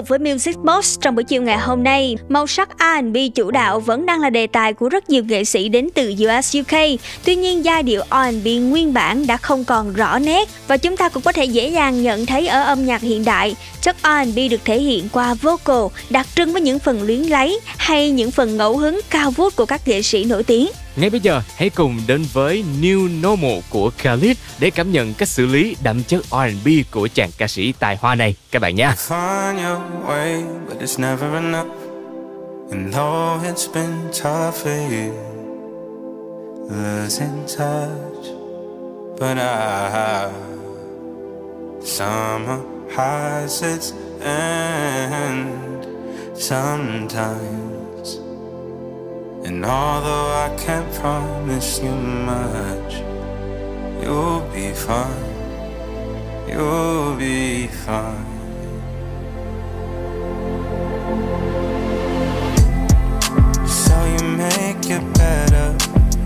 Với Music Box trong buổi chiều ngày hôm nay, màu sắc R and B chủ đạo vẫn đang là đề tài của rất nhiều nghệ sĩ đến từ U S U K. Tuy nhiên, giai điệu R and B nguyên bản đã không còn rõ nét và chúng ta cũng có thể dễ dàng nhận thấy ở âm nhạc hiện đại. Chất R and B được thể hiện qua vocal, đặc trưng với những phần luyến láy hay những phần ngẫu hứng cao vút của các nghệ sĩ nổi tiếng. Ngay bây giờ, hãy cùng đến với New Normal của Khalid để cảm nhận cách xử lý đậm chất R and B của chàng ca sĩ tài hoa này các bạn nhé. And although I can't promise you much, you'll be fine. you'll be fine. So you make it better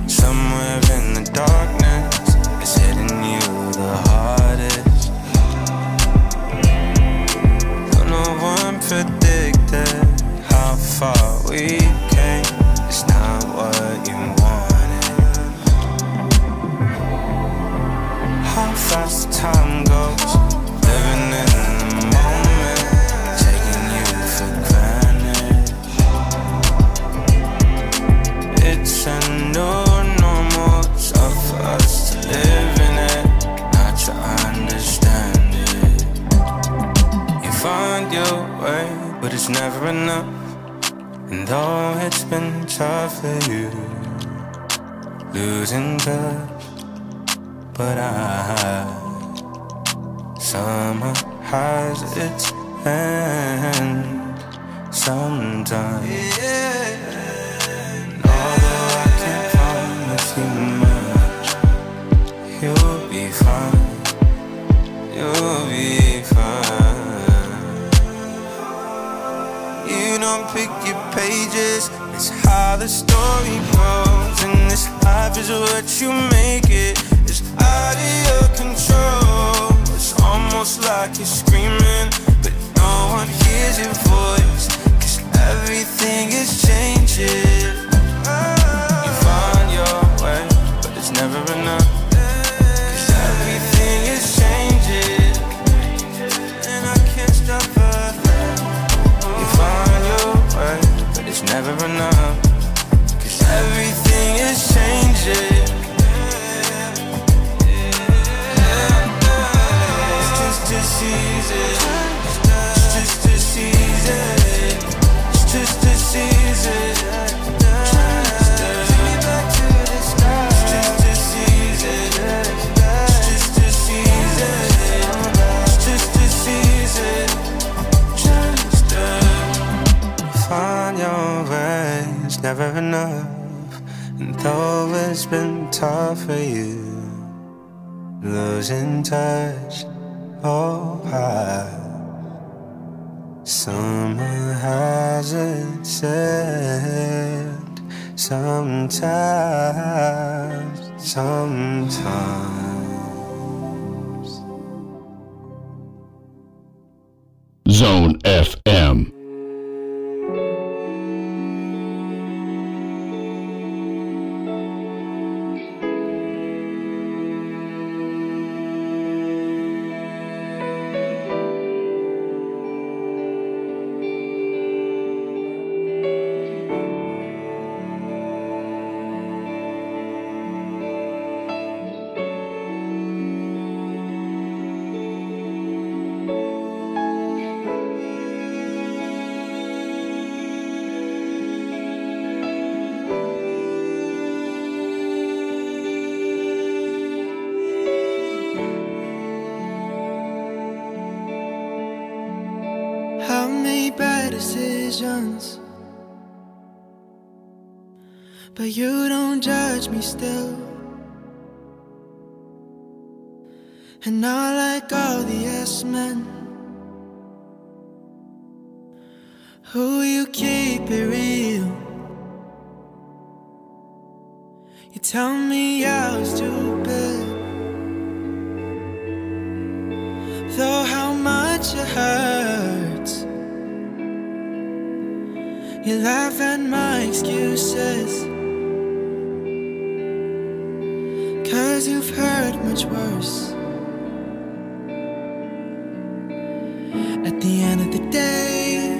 somewhere in the darkness. It's hitting you the hardest. Though no one predicted how far we came. It's not what you wanted. How fast time goes. Living in the moment, taking you for granted. It's a new normal, it's up for us to live in it, not to understand it. You find your way, but it's never enough. And though it's been tough for you, losing touch, but I summer has its end sometime. And although I can't promise you much, you'll be fine. You'll be fine. You don't pick your pages, it's how the story goes. And this life is what you make it. It's out of your control. It's almost like you're screaming, but no one hears your voice, cause everything is changing. You find your way, but it's never enough, cause everything is changing. And I can't stop her. You find your way, but it's never enough, cause everything is changing. It's just a season, it's just a season, it's just a season. Find your way, it's never enough. And though it's been tough for you, losing touch. Oh, I, summer has its end. Sometimes, sometimes. Zone ép em. But you don't judge me still. And not like all the yes men who you keep it real. You tell me I was stupid, though how much it hurts. You laugh at my excuses, cause you've heard much worse. At the end of the day,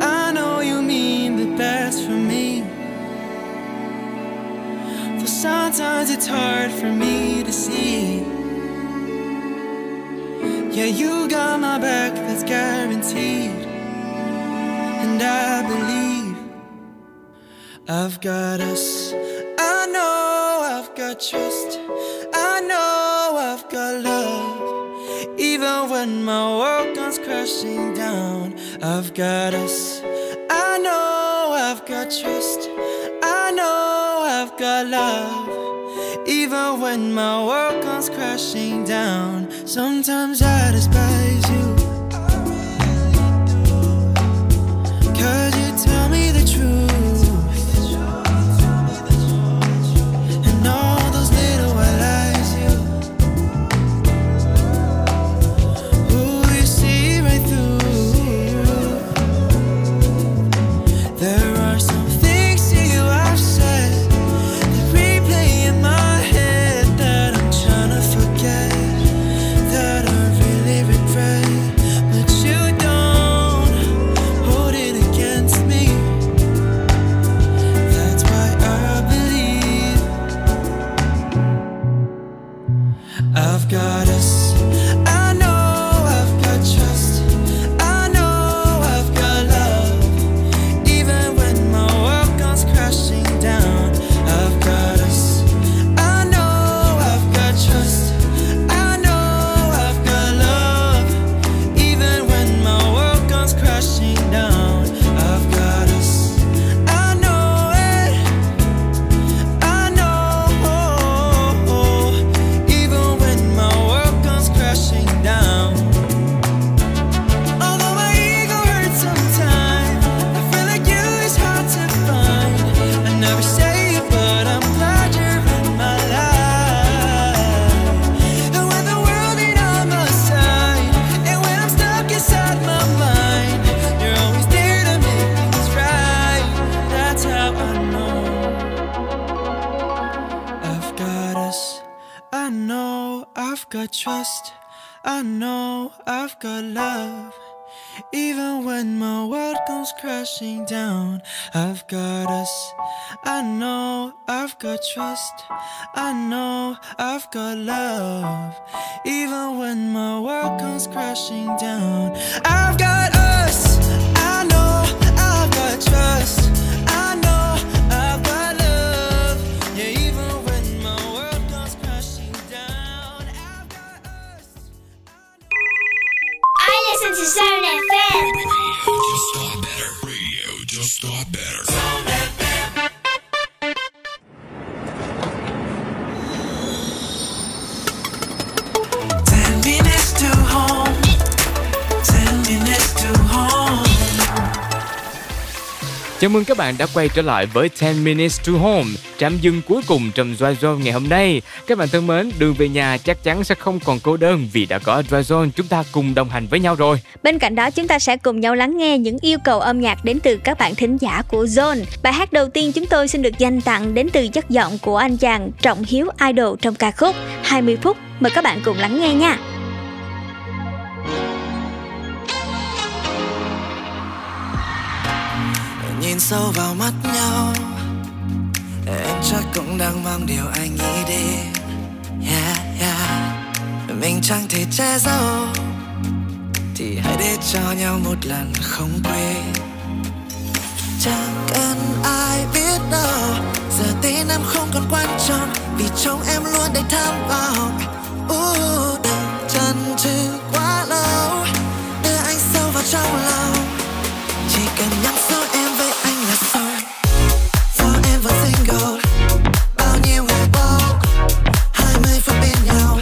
I know you mean the best for me, though sometimes it's hard for me to see. Yeah, you got my back, that's guaranteed. And I believe I've got us. I know I've got trust. I know I've got love. Even when my world comes crashing down, I've got us. I know I've got trust. I know I've got love. Even when my world comes crashing down, sometimes I despise you. I really do. Could you tell me the truth? And all those little white lies, you. Ooh, you see right through. There are some things to you I've said that replay in my head that I'm trying to forget, that I really regret, but you don't hold it against me. That's why I believe I've got us. Got trust, I know I've got love. Even when my world comes crashing down, I've got us. I know I've got trust, I know I've got love. Even when my world comes crashing down, I've got us. I know I've got trust. Listen to Zone ép em. Just start better. Radio, just start better. Zone ép em. Ten minutes to home. Ten minutes to home. Chào mừng các bạn đã quay trở lại với ten minutes to home. Trạm dừng cuối cùng trong Zone Zone ngày hôm nay. Các bạn thân mến, đường về nhà chắc chắn sẽ không còn cô đơn vì đã có Zone Zone chúng ta cùng đồng hành với nhau rồi. Bên cạnh đó, chúng ta sẽ cùng nhau lắng nghe những yêu cầu âm nhạc đến từ các bạn thính giả của Zone. Bài hát đầu tiên chúng tôi xin được dành tặng đến từ chất giọng của anh chàng Trọng Hiếu Idol trong ca khúc hai mươi phút. Mời các bạn cùng lắng nghe nha. Nhìn sâu vào mắt nhau, em chắc cũng đang mang điều anh nghĩ đến. Yeah, yeah. Mình chẳng thể che giấu, thì hãy để cho nhau một lần không quên. Chẳng cần ai biết đâu, giờ tin em không còn quan trọng, vì trong em luôn đầy tham vọng. uh, Đừng chần chừ quá lâu, đưa anh sâu vào trong lòng. Chỉ cần nhắm số em với anh là xong. For em vẫn single, bao nhiêu người bao hai mươi phút bên nhau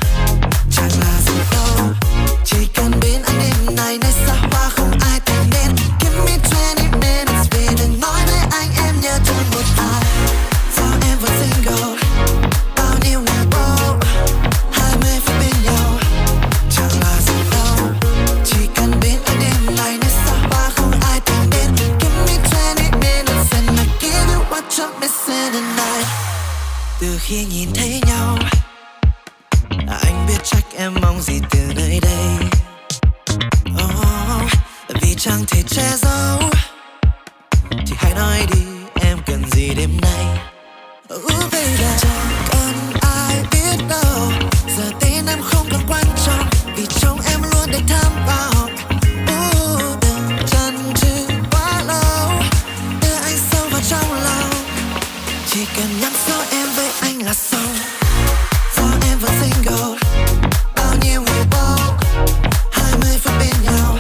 chẳng là gì đâu. Chỉ cần bên anh đêm này nơi xa hoa không ai tìm đến. Give me twenty minutes vì đừng nói với anh em nhớ thương một ai. For em vẫn single, bao nhiêu người bao hai mươi phút bên nhau chẳng là gì đâu. Chỉ cần bên anh đêm này nơi xa hoa không ai tìm đến. Give me twenty minutes and I give you what you're missing tonight. Từ khi nhìn thấy nhau, anh biết chắc em mong gì từ nơi đây. Oh, vì chẳng thể che giấu, thì hãy nói đi em cần gì đêm nay. Oh baby, chẳng cần ai biết đâu, giờ tin em không còn quan trọng, vì trong em luôn đầy tham vọng. Oh, đừng chần chừ quá lâu, đưa anh sâu vào trong lòng. Chỉ cần nhắm số em với anh là xong. For em vẫn single, bao nhiêu người bao hai mươi phút bên nhau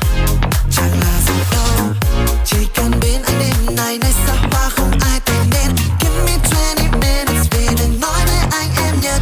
chẳng là gì đâu. Chỉ cần bên anh đêm này nơi xa hoa không ai tìm đến. Give me twenty minutes vì đừng nói với anh em nhớ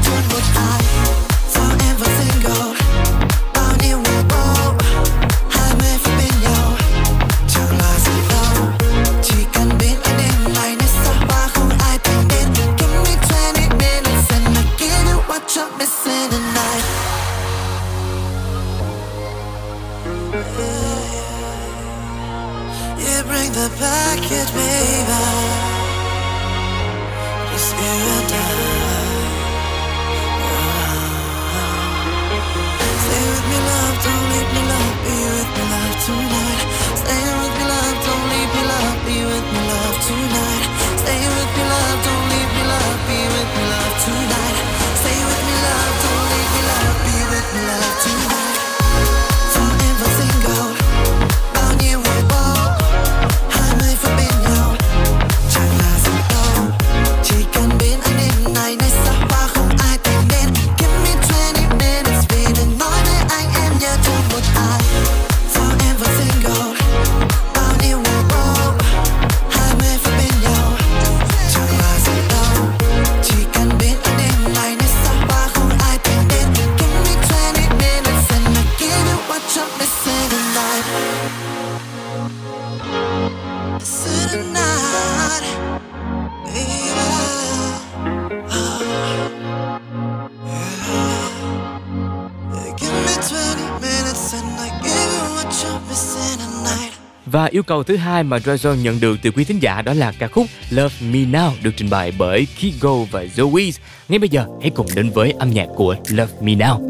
Và yêu cầu thứ hai mà Dragon nhận được từ quý thính giả đó là ca khúc Love Me Now được trình bày bởi Kigo và Zoe. Ngay bây giờ hãy cùng đến với âm nhạc của Love Me Now.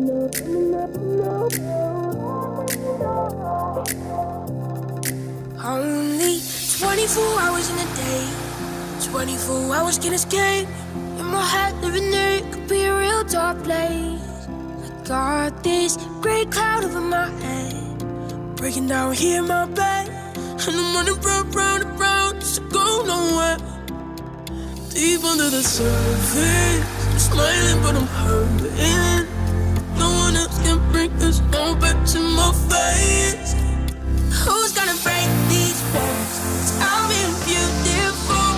twenty-four hours in a day, twenty-four hours can escape. In my head, living there, it could be a real dark place. I got this grey cloud over my head, breaking down here in my bed. And I'm running round, round, and round, just to go nowhere. Deep under the surface, I'm smiling but I'm hurting. No one else can bring this all back to my face. Who's gonna break these walls? I'll be beautiful.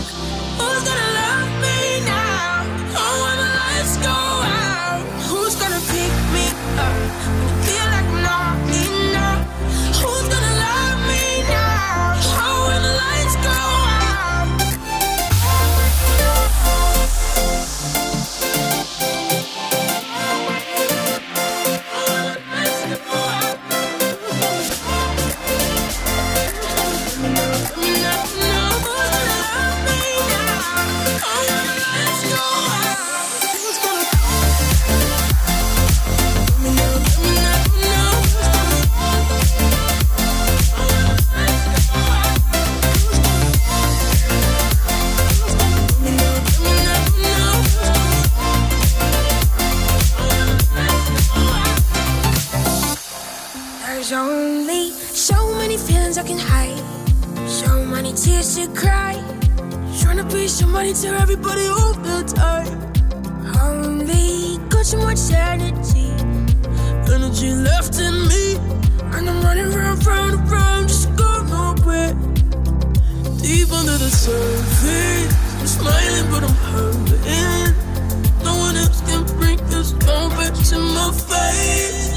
Who's gonna love me now? Oh, when my lights go out. Who's gonna pick me up when I feel like I'm not enough? Who's gonna love me now? Oh, when the lights go out. Tears to cry, trying to be somebody to everybody all the time. Only got so much energy, energy left in me, and I'm running round, round, and round, just go nowhere. Deep under the surface, I'm smiling but I'm hurting. No one else can bring this all back to my face.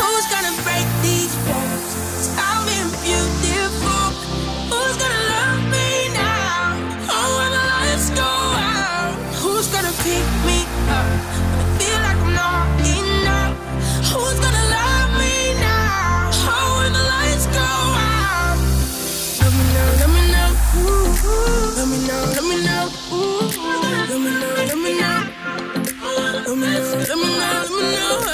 Who's gonna break these walls? I've been beautiful. Who's gonna love me now? Oh, when the lights go out. Who's gonna pick me up when I feel like I'm not enough? Who's gonna love me now? Oh, when the lights go out. Love me now, love me now. Ooh, ooh. Love me now, love me now. Ooh, ooh. Love me now, love me now. Love me now, love me now, love me now. Love me now, love me now.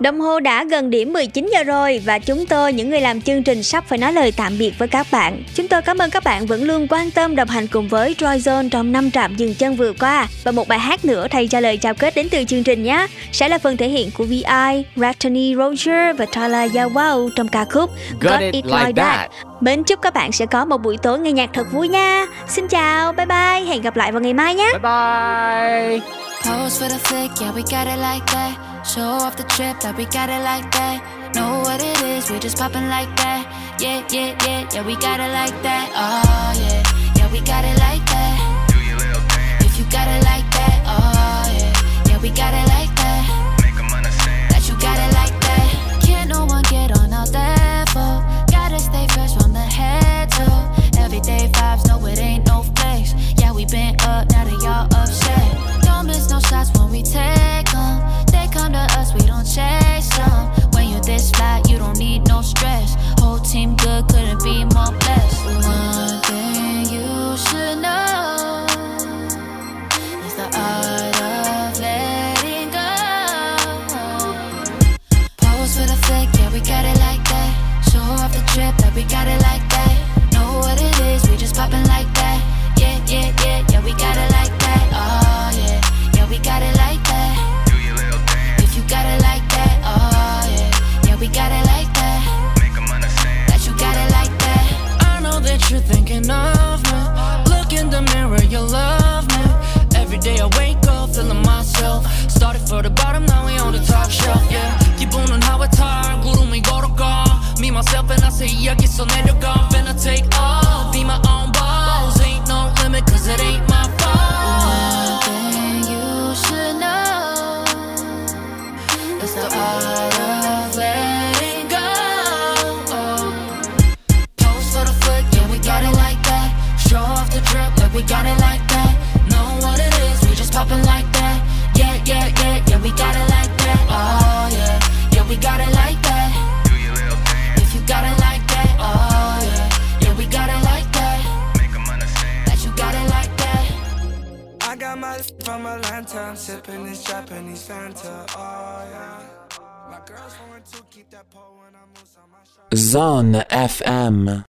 Đồng hồ đã gần điểm mười chín giờ rồi và chúng tôi, những người làm chương trình, sắp phải nói lời tạm biệt với các bạn. Chúng tôi cảm ơn các bạn vẫn luôn quan tâm đồng hành cùng với Droidzone trong năm trạm dừng chân vừa qua. Và một bài hát nữa thay cho lời chào kết đến từ chương trình nhé, sẽ là phần thể hiện của vê i, Ratney Roger và Tyler Yawao trong ca khúc Got, Got It, It Like That. That. Mến chúc các bạn sẽ có một buổi tối nghe nhạc thật vui nha. Xin chào, bye bye, hẹn gặp lại vào ngày mai nhé. Bye bye. Pose for the flick, yeah, we got it like that. Show off the trip, like we got it like that. Know what it is, we just poppin' like that. Yeah, yeah, yeah, yeah, we got it like that. Oh, yeah, yeah, we got it like that. Do your little dance. If you got it like that, oh, yeah, yeah, we got it like that. Make 'em understand that you got it like that. Can't no one get on our level. Gotta stay fresh from the head to everyday vibes, no, it ain't no flex. Yeah, we been up, now that y'all upset. Don't miss no shots when we take them. They come to us, we don't chase them. When you this fly, you don't need no stress. Whole team good, couldn't be more blessed. One thing you should know is the art of letting go. Pose for the flick, yeah, we got it like that. Show off the drip, that we got it like that. Know what it is, we just poppin' like that. Yeah, yeah, yeah, yeah, we got it like that. Oh, yeah, yeah, we got it like that. Do your little dance. If you got it like that, oh, yeah, yeah, we got it like that. Make 'em understand that you got it like that. I know that you're thinking of me. Look in the mirror, you love me. Every day I wake up feeling myself. Start Started for the bottom, now we on the top shelf, yeah. 기분은 하와 타, 구름이 걸어가. Me, myself, and I say 여기서 내려가. Finna take off, be my own boss. Ain't no limit, cause it ain't my fault. One thing you should know, it's the art of letting go. Pose for the flick, yeah, we got it like that. Show off the drip, like we got it like that. Know what it is, we just poppin' like that. Yeah, yeah, yeah, yeah, we got it like that. Oh, yeah, yeah, we got it like that. Do your little thing. If you got it like that. Oh, yeah, yeah, we got it like that. Make them understand that you got it like that. I got my from Atlanta, I'm sipping this Japanese Fanta. Oh, yeah. My girls want to keep that pole when I move on my shop. Zone ép em.